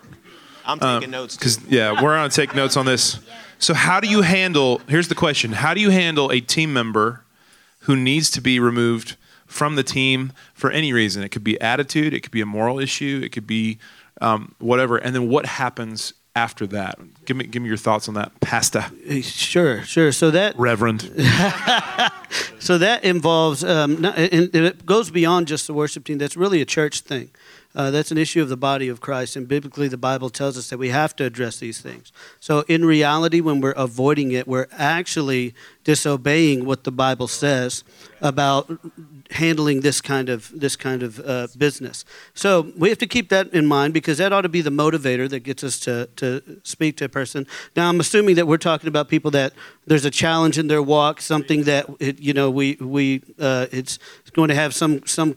I'm taking um, notes. Because yeah, we're going to take notes on this. So how do you handle, here's the question. How do you handle a team member who needs to be removed from the team for any reason? It could be attitude. It could be a moral issue. It could be um, whatever. And then what happens after that? Give me give me your thoughts on that, Pastor. Sure, sure. So that Reverend. So that involves, um, and it goes beyond just the worship team. That's really a church thing. Uh, that's an issue of the body of Christ, and biblically the Bible tells us that we have to address these things. So in reality, when we're avoiding it, we're actually disobeying what the Bible says about handling this kind of this kind of uh, business. So we have to keep that in mind because that ought to be the motivator that gets us to, to speak to a person. Now, I'm assuming that we're talking about people that there's a challenge in their walk, something that, it, you know, we we uh, it's going to have some some.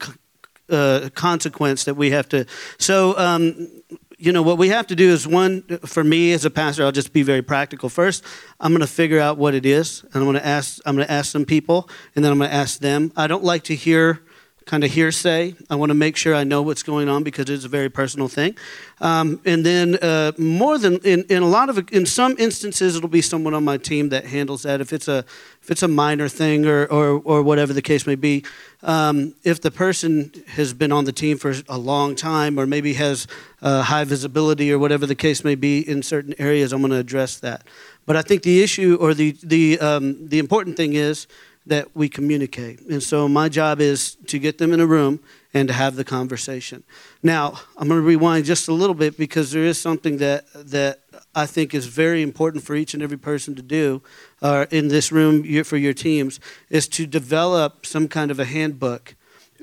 Uh, consequence that we have to. So um, you know, what we have to do is, one, for me as a pastor, I'll just be very practical. First, I'm going to figure out what it is, and I'm going to ask, I'm going to ask some people, and then I'm going to ask them. I don't like to hear kind of hearsay. I want to make sure I know what's going on because it's a very personal thing. Um, and then uh, more than in, in a lot of in some instances, it'll be someone on my team that handles that. If it's a if it's a minor thing or or, or whatever the case may be, um, if the person has been on the team for a long time or maybe has uh, high visibility or whatever the case may be in certain areas, I'm going to address that. But I think the issue or the the um, the important thing is that we communicate. And so my job is to get them in a room and to have the conversation. Now, I'm going to rewind just a little bit because there is something that that I think is very important for each and every person to do uh, in this room for your teams, is to develop some kind of a handbook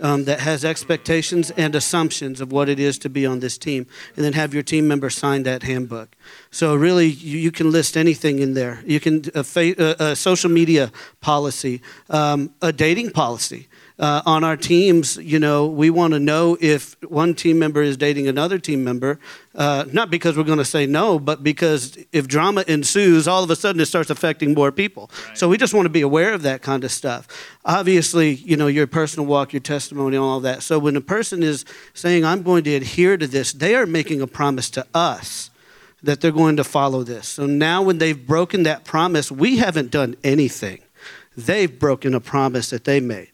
um, that has expectations and assumptions of what it is to be on this team, and then have your team members sign that handbook. So really, you, you can list anything in there. You can a, fa- a, a social media policy, um, a dating policy. Uh, on our teams, you know, we want to know if one team member is dating another team member, uh, not because we're going to say no, but because if drama ensues, all of a sudden it starts affecting more people. Right. So we just want to be aware of that kind of stuff. Obviously, you know, your personal walk, your testimony, all that. So when a person is saying, I'm going to adhere to this, they are making a promise to us that they're going to follow this. So now when they've broken that promise, we haven't done anything. They've broken a promise that they made.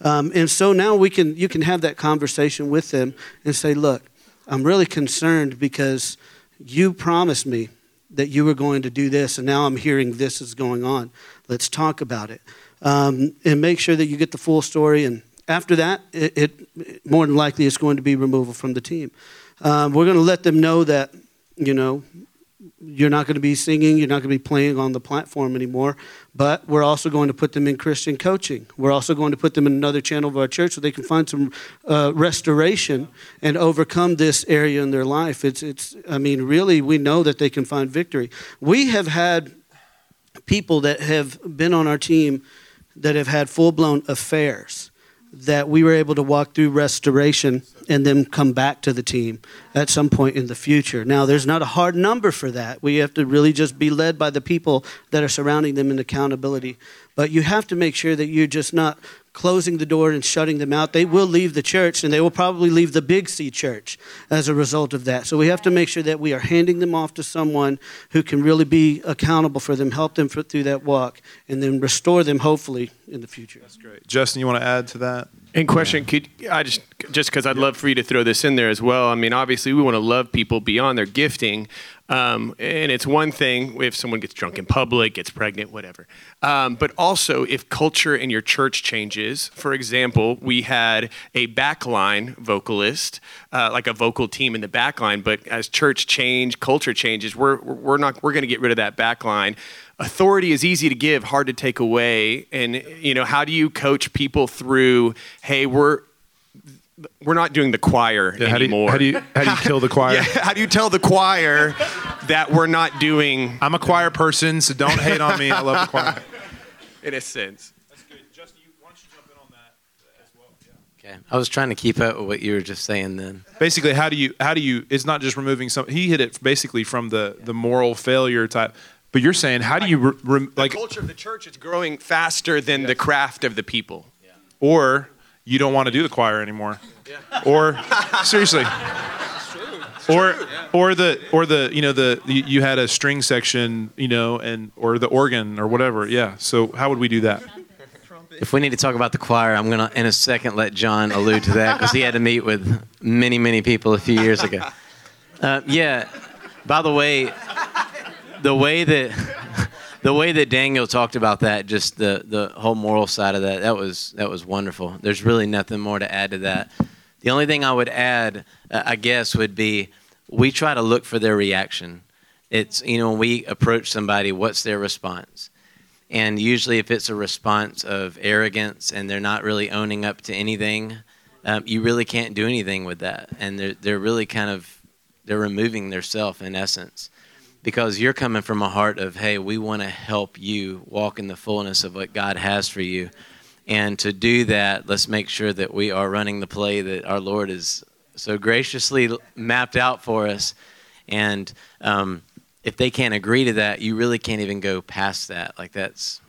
Um, and so now we can you can have that conversation with them and say, look, I'm really concerned because you promised me that you were going to do this, and now I'm hearing this is going on. Let's talk about it. Um, and make sure that you get the full story. And after that, it, it more than likely it's going to be removal from the team. Um, we're going to let them know that, you know, you're not going to be singing, you're not going to be playing on the platform anymore, but we're also going to put them in Christian coaching. We're also going to put them in another channel of our church so they can find some uh, restoration and overcome this area in their life. It's, it's. I mean, really, we know that they can find victory. We have had people that have been on our team that have had full-blown affairs that we were able to walk through restoration and then come back to the team at some point in the future. Now, there's not a hard number for that. We have to really just be led by the people that are surrounding them in accountability. But you have to make sure that you're just not closing the door and shutting them out. They will leave the church, and they will probably leave the Big C church as a result of that. So we have to make sure that we are handing them off to someone who can really be accountable for them, help them through that walk, and then restore them, hopefully, in the future. That's great. Justin, you want to add to that? And question, could I just just because I'd love for you to throw this in there as well. I mean, obviously, we want to love people beyond their gifting, um, and it's one thing if someone gets drunk in public, gets pregnant, whatever. Um, but also, if culture in your church changes. For example, we had a backline vocalist, uh, like a vocal team in the backline. But as church change, culture changes. We're we're not we're going to get rid of that backline. Authority is easy to give, hard to take away. And, you know, how do you coach people through, hey, we're we're not doing the choir yeah, anymore. How do you, how do you, how do you kill the choir? Yeah, how do you tell the choir that we're not doing? I'm a choir person, so don't hate on me. I love the choir. In a sense. That's good. Justin, you, why don't you jump in on that as well? Yeah. Okay. I was trying to keep up with what you were just saying then. Basically, how do you, how do you, it's not just removing some, he hit it basically from the, yeah. the moral failure type. But you're saying, how do you re- re- like the culture of the church is growing faster than yes. the craft of the people, yeah. or you don't want to do the choir anymore, yeah. or seriously, it's true. It's or true. Yeah. or the or the you know the you had a string section, you know, and or the organ or whatever, yeah. So how would we do that? If we need to talk about the choir, I'm gonna in a second let John allude to that because he had to meet with many many people a few years ago. Uh, yeah. By the way. The way that the way that Daniel talked about that, just the, the whole moral side of that, that was that was wonderful. There's really nothing more to add to that. The only thing I would add, uh, I guess, would be we try to look for their reaction. It's, you know, when we approach somebody, what's their response? And usually if it's a response of arrogance and they're not really owning up to anything, um, you really can't do anything with that. And they're, they're really kind of, they're removing their self in essence. Because you're coming from a heart of, hey, we want to help you walk in the fullness of what God has for you. And to do that, let's make sure that we are running the play that our Lord has so graciously mapped out for us. And um, if they can't agree to that, you really can't even go past that. Like that's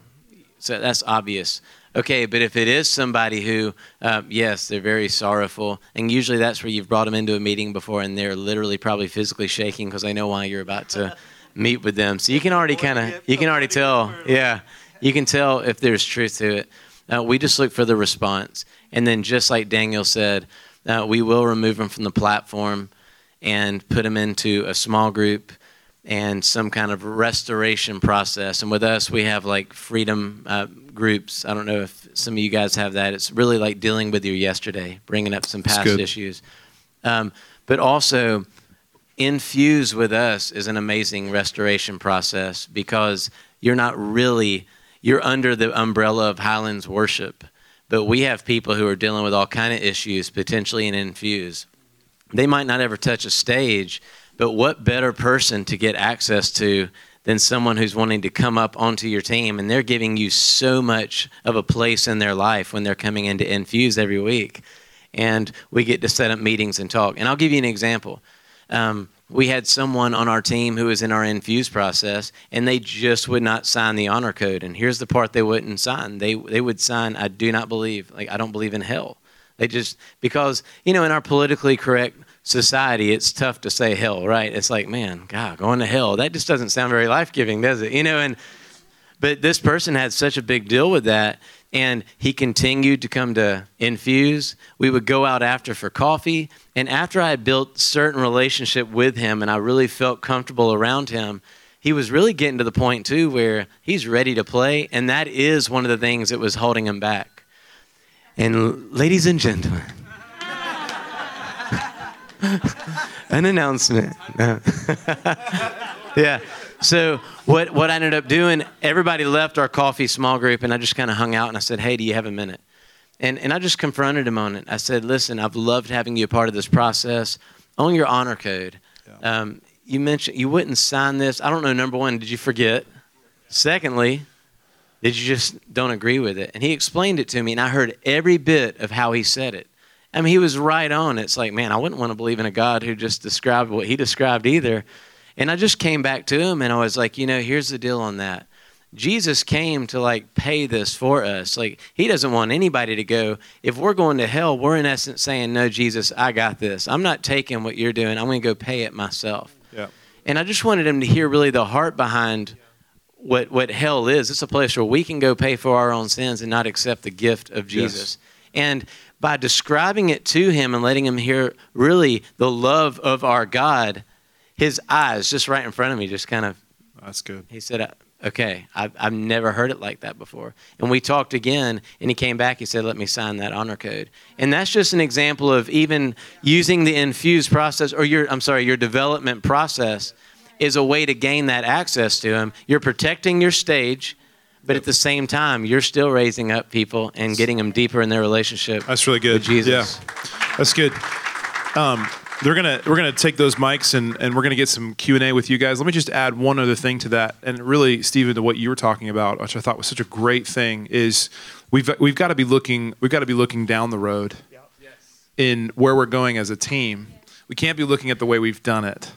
so that's obvious. Okay, but if it is somebody who, uh, yes, they're very sorrowful, and usually that's where you've brought them into a meeting before, and they're literally probably physically shaking because they know why you're about to meet with them. So you can already kind of, you can already tell, yeah, you can tell if there's truth to it. Uh, we just look for the response, and then just like Daniel said, uh, we will remove them from the platform and put them into a small group and some kind of restoration process. And with us, we have like freedom uh, groups. I don't know if some of you guys have that. It's really like dealing with your yesterday, bringing up some past issues. Um, but also, infused with us is an amazing restoration process because you're not really, you're under the umbrella of Highlands Worship. But we have people who are dealing with all kind of issues, potentially in Infuse. They might not ever touch a stage, but what better person to get access to than someone who's wanting to come up onto your team, and they're giving you so much of a place in their life when they're coming in to Infuse every week. And we get to set up meetings and talk. And I'll give you an example. Um, we had someone on our team who was in our Infuse process, and they just would not sign the honor code. And here's the part they wouldn't sign. They they would sign, I do not believe, like I don't believe in hell. They just, because, you know, in our politically correct society, it's tough to say hell, right? It's like, man, God, going to hell. That just doesn't sound very life-giving, does it? You know, and but this person had such a big deal with that, and he continued to come to Infuse. We would go out after for coffee, and after I had built certain relationship with him and I really felt comfortable around him, he was really getting to the point, too, where he's ready to play, and that is one of the things that was holding him back. And ladies and gentlemen, an announcement. Yeah. So what, what I ended up doing, everybody left our coffee small group, and I just kind of hung out, and I said, hey, do you have a minute? And and I just confronted him on it. I said, listen, I've loved having you a part of this process. On your honor code, yeah. um, you mentioned you wouldn't sign this. I don't know, number one, did you forget? Secondly, did you just don't agree with it? And he explained it to me, and I heard every bit of how he said it. I mean, he was right on. It's like, man, I wouldn't want to believe in a God who just described what he described either. And I just came back to him, and I was like, you know, here's the deal on that. Jesus came to, like, pay this for us. Like, he doesn't want anybody to go. If we're going to hell, we're in essence saying, no, Jesus, I got this. I'm not taking what you're doing. I'm going to go pay it myself. Yeah. And I just wanted him to hear really the heart behind what, what hell is. It's a place where we can go pay for our own sins and not accept the gift of Jesus. Yes. And by describing it to him and letting him hear really the love of our God, his eyes just right in front of me just kind of, that's good. He said, okay, I've, I've never heard it like that before. And we talked again, and he came back. He said, let me sign that honor code. And that's just an example of even using the infused process, or your, I'm sorry, your development process is a way to gain that access to him. You're protecting your stage, but at the same time, you're still raising up people and getting them deeper in their relationship. That's really good. With Jesus. Yeah, that's good. Um, they're gonna we're gonna take those mics and, and we're gonna get some Q and A with you guys. Let me just add one other thing to that, and really, Stephen, to what you were talking about, which I thought was such a great thing, is we've we've got to be looking we've got to be looking down the road, yes, in where we're going as a team. We can't be looking at the way we've done it.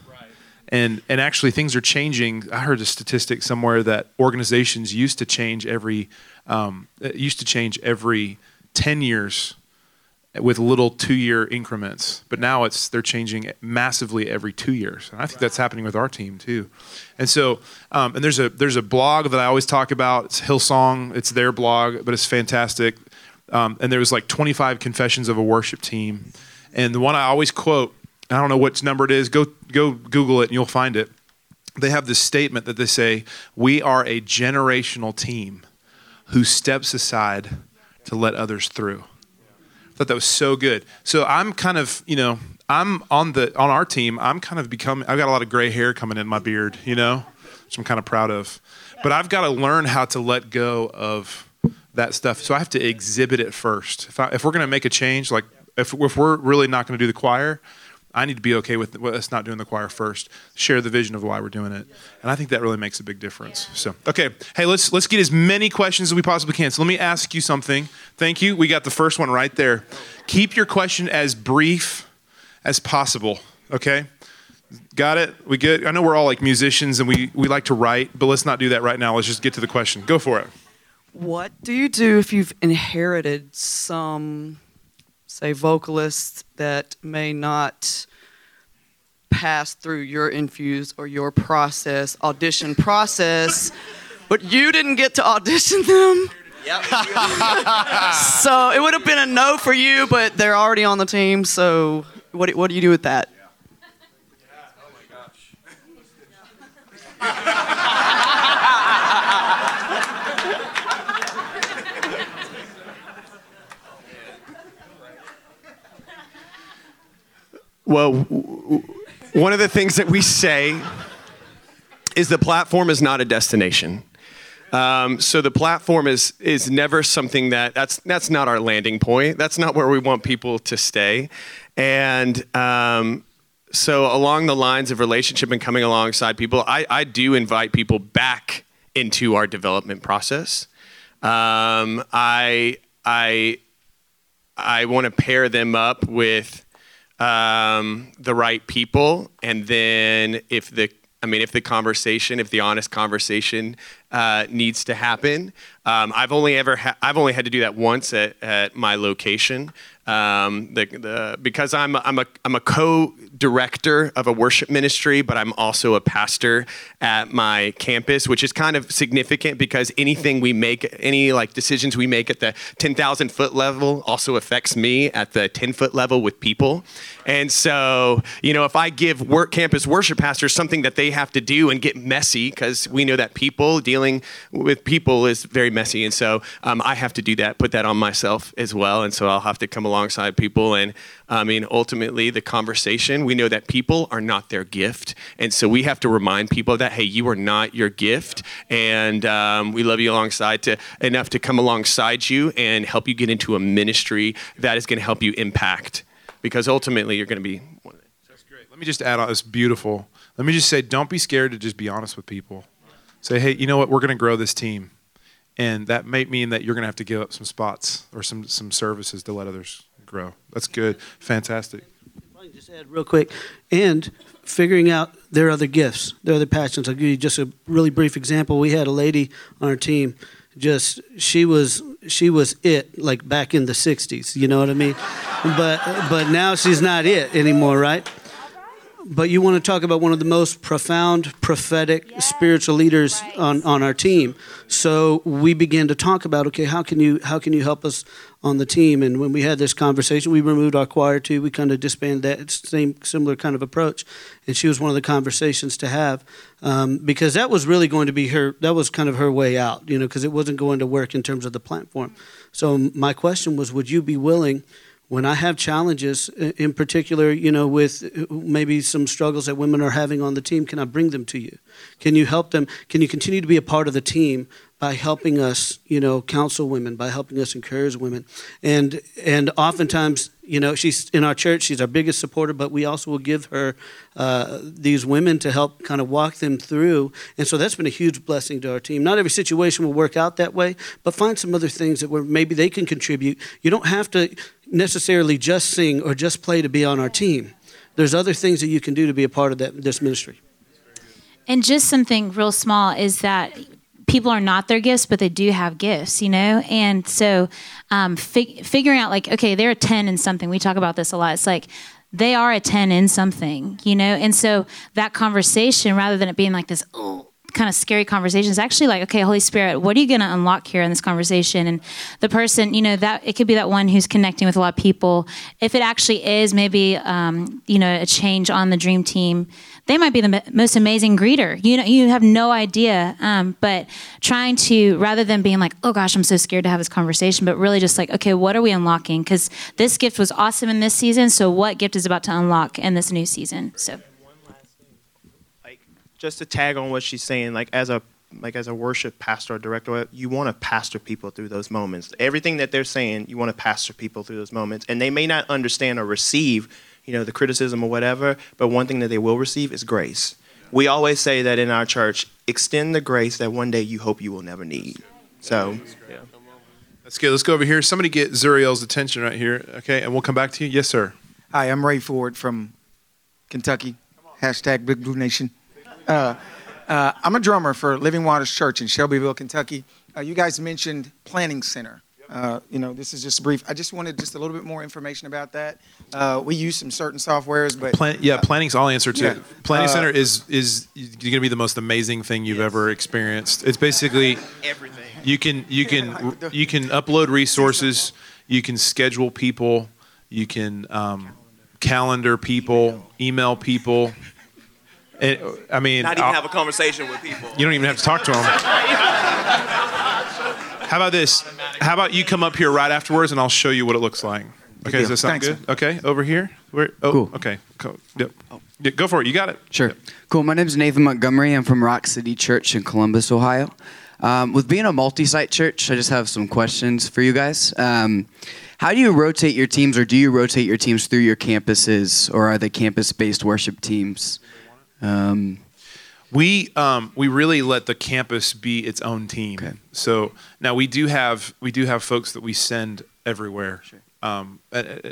And and actually, things are changing. I heard a statistic somewhere that organizations used to change every um, used to change every ten years with little two-year increments. But now it's they're changing massively every two years. And I think that's happening with our team too. And so um, and there's a there's a blog that I always talk about. It's Hillsong. It's their blog, but it's fantastic. Um, and there was like twenty-five confessions of a worship team, and the one I always quote. I don't know what number it is. Go go Google it and you'll find it. They have this statement that they say, we are a generational team who steps aside to let others through. I thought that was so good. So I'm kind of, you know, I'm on the on our team, I'm kind of becoming, I've got a lot of gray hair coming in my beard, you know, which I'm kind of proud of. But I've got to learn how to let go of that stuff. So I have to exhibit it first. If, I, if we're going to make a change, like if, if we're really not going to do the choir, I need to be okay with us not doing the choir first. Share the vision of why we're doing it, and I think that really makes a big difference. So, okay, hey, let's let's get as many questions as we possibly can. So let me ask you something. Thank you. We got the first one right there. Keep your question as brief as possible, okay? Got it? We good? I know we're all like musicians and we, we like to write, but let's not do that right now. Let's just get to the question. Go for it. What do you do if you've inherited some, say, vocalist that may not pass through your infuse or your process, audition process, but you didn't get to audition them? Yep. So it would have been a no for you, but they're already on the team, so what, what do you do with that? Well, one of the things that we say is the platform is not a destination. Um, so the platform is is never something that, that's that's not our landing point. That's not where we want people to stay. And um So along the lines of relationship and coming alongside people, I, I do invite people back into our development process. Um, I I I want to pair them up with um, the right people, and then if the I mean if the conversation, if the honest conversation uh, needs to happen, um, I've only ever ha- I've only had to do that once at, at my location. Um, the, the, because I'm I'm a I'm a co-director of a worship ministry, but I'm also a pastor at my campus, which is kind of significant because anything we make, any like decisions we make at the ten thousand foot level, also affects me at the ten foot level with people. And so, you know, if I give work campus worship pastors something that they have to do and get messy, because we know that people dealing with people is very messy, and so um, I have to do that, put that on myself as well, and so I'll have to come along. Alongside people, and I mean, ultimately, the conversation. We know that people are not their gift, and so we have to remind people that, hey, you are not your gift, and um, we love you alongside to enough to come alongside you and help you get into a ministry that is going to help you impact, because ultimately, you're going to be. That's great. Let me just add on. It's beautiful. Let me just say, don't be scared to just be honest with people. Say, hey, you know what? We're going to grow this team. And that may mean that you're going to have to give up some spots or some, some services to let others grow. That's good. Fantastic. If I can just add real quick, and figuring out their other gifts, their other passions. I'll give you just a really brief example. We had a lady on our team, just she was she was it, like back in the sixties, you know what I mean? but but now she's not it anymore, right? But you want to talk about one of the most profound, prophetic, yes, spiritual leaders right. on, on our team. So we began to talk about, okay, how can you how can you help us on the team? And when we had this conversation, we removed our choir too. We kind of disbanded that same similar kind of approach. And she was one of the conversations to have um, because that was really going to be her. That was kind of her way out, you know, because it wasn't going to work in terms of the platform. So my question was, would you be willing? When I have challenges, in particular, you know, with maybe some struggles that women are having on the team, can I bring them to you? Can you help them? Can you continue to be a part of the team by helping us, you know, counsel women, by helping us encourage women? And and oftentimes, you know, she's in our church, she's our biggest supporter, but we also will give her uh, these women to help kind of walk them through. And so that's been a huge blessing to our team. Not every situation will work out that way, but find some other things that where maybe they can contribute. You don't have to necessarily just sing or just play to be on our team. There's other things that you can do to be a part of that this ministry. And just something real small is that people are not their gifts, but they do have gifts, you know? And so um, fig- figuring out like, okay, they're a ten in something. We talk about this a lot. It's like, they are a ten in something, you know? And so that conversation, rather than it being like this, oh, kind of scary conversations, actually like, okay, Holy Spirit, what are you going to unlock here in this conversation? And the person, you know, that it could be that one who's connecting with a lot of people. If it actually is maybe, um, you know, a change on the dream team, they might be the most amazing greeter. You know, you have no idea. Um, but trying to, rather than being like, oh gosh, I'm so scared to have this conversation, but really just like, okay, what are we unlocking? Because this gift was awesome in this season. So what gift is about to unlock in this new season? So. Just to tag on what she's saying, like as a like as a worship pastor or director, you want to pastor people through those moments. Everything that they're saying, you want to pastor people through those moments. And they may not understand or receive, you know, the criticism or whatever, but one thing that they will receive is grace. We always say that in our church, extend the grace that one day you hope you will never need. So, yeah. That's good. Let's go over here. Somebody get Zuriel's attention right here, okay? And we'll come back to you. Yes, sir. Hi, I'm Ray Ford from Kentucky, hashtag Big Blue Nation. Uh, uh, I'm a drummer for Living Waters Church in Shelbyville, Kentucky. Uh, you guys mentioned Planning Center. Uh, you know, this is just brief. I just wanted just a little bit more information about that. Uh, we use some certain softwares, but Plan- yeah, uh, planning's all answer to. Yeah. Planning uh, Center is is going to be the most amazing thing you've yes. ever experienced. It's basically everything. You can you can you can upload resources. You can schedule people. You can um, calendar people, email, email people. It, I mean, not even I'll, have a conversation with people. You don't even have to talk to them. How about this? How about you come up here right afterwards, and I'll show you what it looks like. Okay, does that sound Thanks. good? Okay, over here. Where, oh, cool. Okay, cool. Yep. Yeah, go for it. You got it. Sure. Yep. Cool. My name is Nathan Montgomery. I'm from Rock City Church in Columbus, Ohio. Um, with being a multi-site church, I just have some questions for you guys. Um, how do you rotate your teams, or do you rotate your teams through your campuses, or are they campus-based worship teams? Um We um, we really let the campus be its own team. Okay. So now we do have we do have folks that we send everywhere. Sure. Um,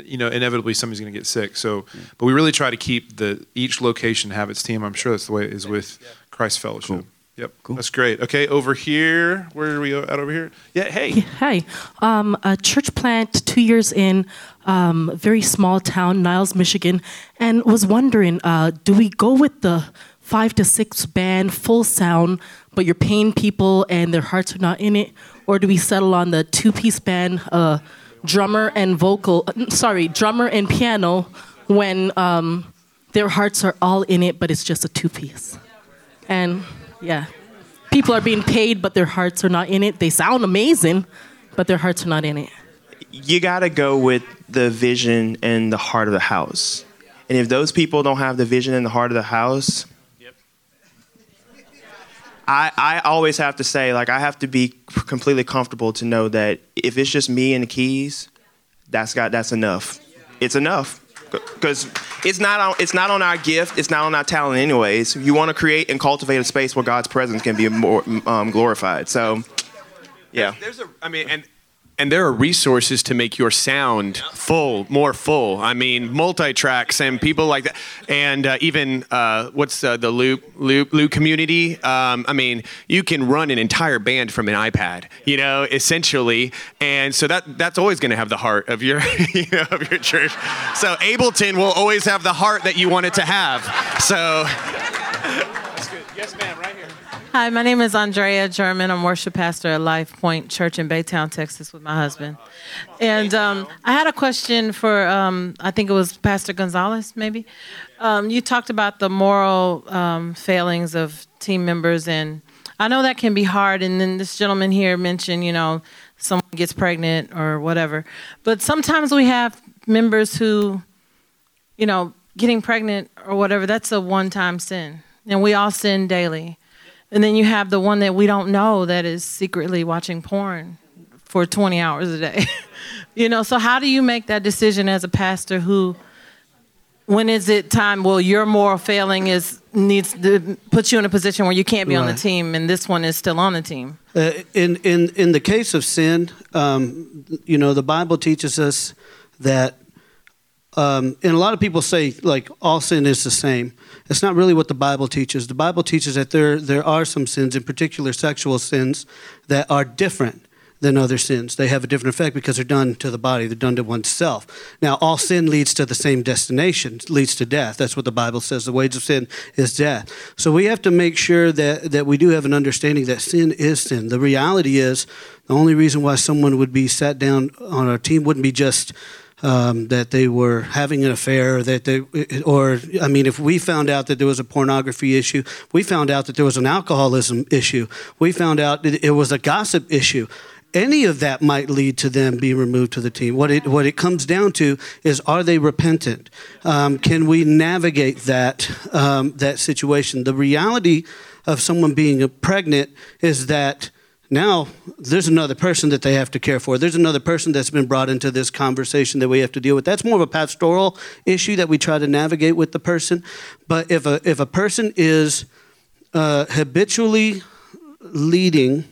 you know, inevitably somebody's going to get sick. So, yeah. but we really try to keep the each location have its team. I'm sure that's the way it is with yeah. Christ Fellowship. Cool. Yep, cool. That's great. Okay, over here, where are we at over here? Yeah, hey. Yeah, hi. Um, a church plant two years in, um, very small town, Niles, Michigan, and was wondering, uh, do we go with the five to six band, full sound, but you're paying people and their hearts are not in it? Or do we settle on the two-piece band, uh, drummer and vocal, uh, sorry, drummer and piano, when um, their hearts are all in it, but it's just a two-piece? And yeah, people are being paid, but their hearts are not in it. They sound amazing, but their hearts are not in it. You gotta go with the vision and the heart of the house. And if those people don't have the vision and the heart of the house, I, I always have to say, like, I have to be completely comfortable to know that if it's just me and the keys, that's got that's enough. It's enough, because it's not on, it's not on our gift, it's not on our talent, anyways. You want to create and cultivate a space where God's presence can be more um, glorified. So, yeah. There's, there's a, I mean, and and there are resources to make your sound full, more full. I mean, multi-tracks and people like that. And uh, even, uh, what's uh, the Loop, Loop, Loop community? Um, I mean, you can run an entire band from an iPad, you know, essentially. And so that that's always gonna have the heart of your, you know, of your church. So Ableton will always have the heart that you want it to have. So. That's good. Yes, ma'am, right here. Hi, my name is Andrea German. I'm worship pastor at Life Point Church in Baytown, Texas with my husband. And um, I had a question for, um, I think it was Pastor Gonzalez, maybe. Um, you talked about the moral um, failings of team members, and I know that can be hard. And then this gentleman here mentioned, you know, someone gets pregnant or whatever. But sometimes we have members who, you know, getting pregnant or whatever, that's a one-time sin. And we all sin daily. And then you have the one that we don't know that is secretly watching porn for twenty hours a day. You know, so how do you make that decision as a pastor who, when is it time, well, your moral failing is needs to put you in a position where you can't be right on the team, and this one is still on the team? Uh, in, in, in the case of sin, um, you know, the Bible teaches us that, Um, and a lot of people say, like, all sin is the same. It's not really what the Bible teaches. The Bible teaches that there there are some sins, in particular sexual sins, that are different than other sins. They have a different effect because they're done to the body. They're done to oneself. Now, all sin leads to the same destination, leads to death. That's what the Bible says. The wage of sin is death. So we have to make sure that, that we do have an understanding that sin is sin. The reality is the only reason why someone would be sat down on our team wouldn't be just Um, that they were having an affair, that they, or, I mean, if we found out that there was a pornography issue, we found out that there was an alcoholism issue, we found out that it was a gossip issue. Any of that might lead to them being removed to the team. What it what it comes down to is, are they repentant? Um, can we navigate that um, that situation? The reality of someone being pregnant is that now there's another person that they have to care for. There's another person that's been brought into this conversation that we have to deal with. That's more of a pastoral issue that we try to navigate with the person. But if a if a person is uh, habitually leading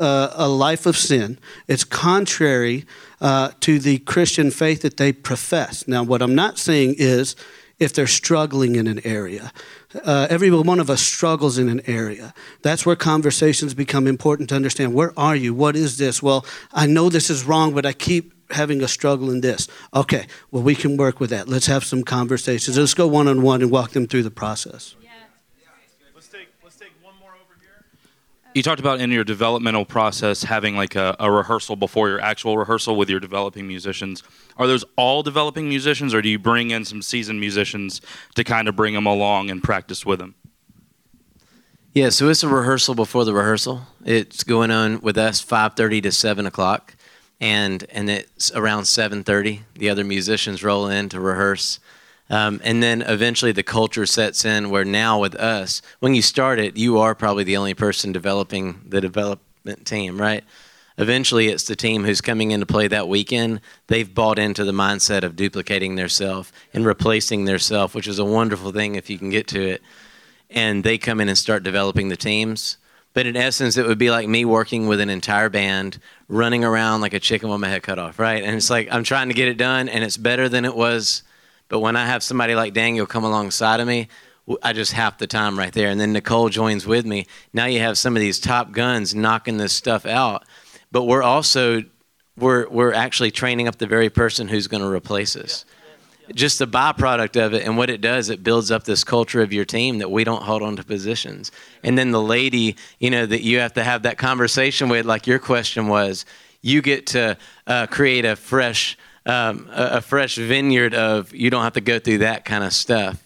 uh, a life of sin. It's contrary uh, to the Christian faith that they profess. Now, what I'm not saying is if they're struggling in an area. Uh, every one of us struggles in an area. That's where conversations become important to understand. Where are you? What is this? Well, I know this is wrong, but I keep having a struggle in this. Okay, well, we can work with that. Let's have some conversations. Let's go one-on-one and walk them through the process. Yeah. Let's take, let's take one more over here. You talked about in your developmental process having like a, a rehearsal before your actual rehearsal with your developing musicians. Are those all developing musicians, or do you bring in some seasoned musicians to kind of bring them along and practice with them? Yeah, so it's a rehearsal before the rehearsal. It's going on with us five thirty to seven o'clock. And and it's around seven thirty. The other musicians roll in to rehearse. Um, and then eventually the culture sets in where now with us, when you start it, you are probably the only person developing the development team, right? Eventually it's the team who's coming in to play that weekend. They've bought into the mindset of duplicating theirself and replacing theirself, which is a wonderful thing if you can get to it. And they come in and start developing the teams. But in essence, it would be like me working with an entire band, running around like a chicken with my head cut off, right? And it's like, I'm trying to get it done, and it's better than it was. But when I have somebody like Daniel come alongside of me, I just half the time right there. And then Nicole joins with me. Now you have some of these top guns knocking this stuff out. But we're also, we're we're actually training up the very person who's going to replace us. Yeah. Yeah. Just the byproduct of it, and what it does, it builds up this culture of your team that we don't hold on to positions. And then the lady, you know, that you have to have that conversation with, like your question was, you get to uh, create a fresh um, a fresh vineyard of, you don't have to go through that kind of stuff.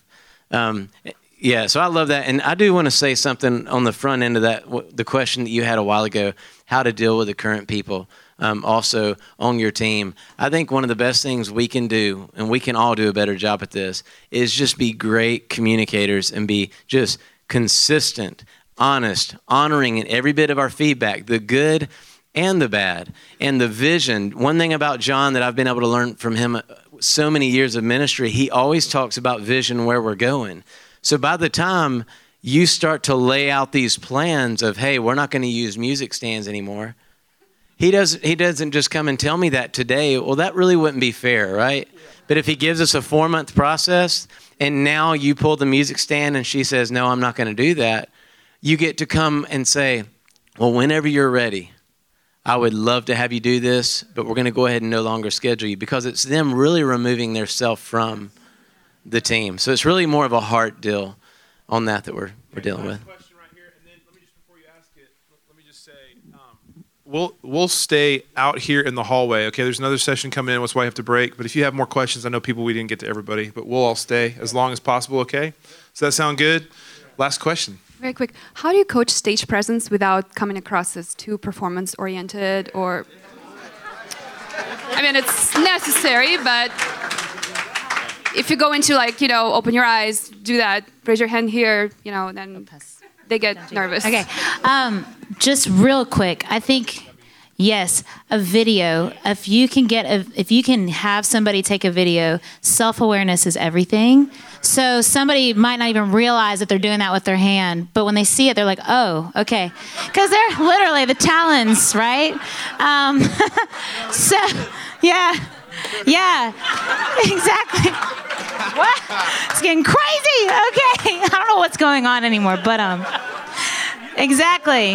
Um, yeah, so I love that. And I do want to say something on the front end of that, the question that you had a while ago, how to deal with the current people um, also on your team. I think one of the best things we can do, and we can all do a better job at this, is just be great communicators and be just consistent, honest, honoring in every bit of our feedback, the good and the bad, and the vision. One thing about John that I've been able to learn from him so many years of ministry, he always talks about vision, where we're going. So by the time you start to lay out these plans of, hey, we're not going to use music stands anymore, he doesn't, he doesn't just come and tell me that today. Well, that really wouldn't be fair, right? Yeah. But if he gives us a four-month process, and now you pull the music stand and she says, no, I'm not going to do that, you get to come and say, well, whenever you're ready, I would love to have you do this, but we're going to go ahead and no longer schedule you, because it's them really removing their self from the team. So it's really more of a heart deal on that that we're, we're dealing with. We'll we'll stay out here in the hallway. Okay, there's another session coming in. That's why I have to break. But if you have more questions, I know people, we didn't get to everybody, but we'll all stay as long as possible, okay? Does that sound good? Last question. Very quick. How do you coach stage presence without coming across as too performance-oriented or... I mean, it's necessary, but if you go into like, you know, open your eyes, do that, raise your hand here, you know, then... They get nervous. Okay. Um, just real quick, I think, yes, a video. If you can get, a, if you can have somebody take a video, self-awareness is everything. So somebody might not even realize that they're doing that with their hand, but when they see it, they're like, oh, okay. Because they're literally the talons, right? Um, so, yeah. Yeah, exactly. What? It's getting crazy. Okay. I don't know what's going on anymore, but um, exactly.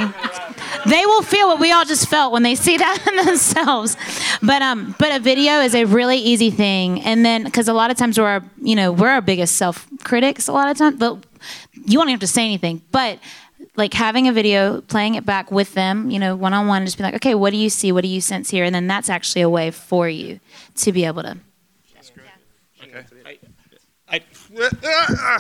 They will feel what we all just felt when they see that in themselves. But um, but a video is a really easy thing. And then, because a lot of times we're, our, you know, we're our biggest self-critics a lot of times, but you won't have to say anything. But like having a video, playing it back with them, you know, one-on-one, just be like, okay, what do you see? What do you sense here? And then that's actually a way for you to be able to. Okay. I, I,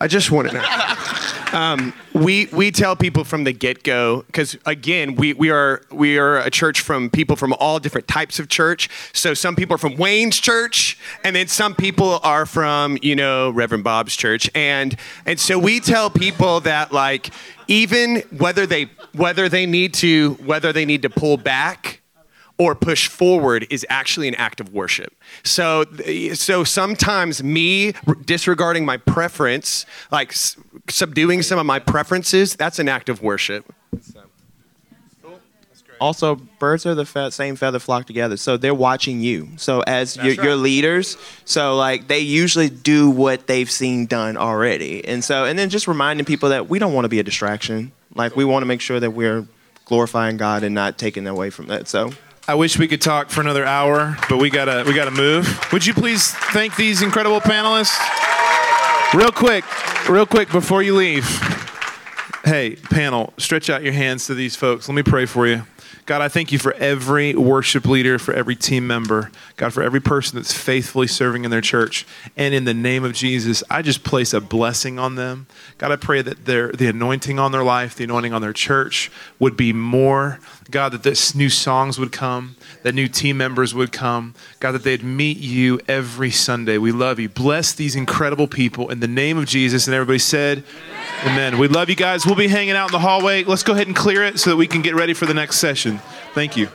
I just want to know. Um, we we tell people from the get-go, because again, we we are we are a church from people from all different types of church. So some people are from Wayne's church, and then some people are from, you know, Reverend Bob's church, and and so we tell people that, like, even whether they whether they need to whether they need to pull back or push forward is actually an act of worship. So so sometimes me disregarding my preference, like s- subduing some of my preferences, that's an act of worship. also, birds are the fe- same feather flock together. So they're watching you. So as your, right. your leaders, so like they usually do what they've seen done already. And so, and then just reminding people that we don't want to be a distraction. Like we want to make sure that we're glorifying God and not taking away from that. So I wish we could talk for another hour, but we gotta we gotta move. Would you please thank these incredible panelists? Real quick, real quick before you leave. Hey, panel, stretch out your hands to these folks. Let me pray for you. God, I thank you for every worship leader, for every team member, God, for every person that's faithfully serving in their church. And in the name of Jesus, I just place a blessing on them. God, I pray that their the anointing on their life, the anointing on their church would be more. God, that this new songs would come, that new team members would come. God, that they'd meet you every Sunday. We love you. Bless these incredible people in the name of Jesus. And everybody said, amen. Amen. We love you guys. We'll be hanging out in the hallway. Let's go ahead and clear it so that we can get ready for the next session. Thank you.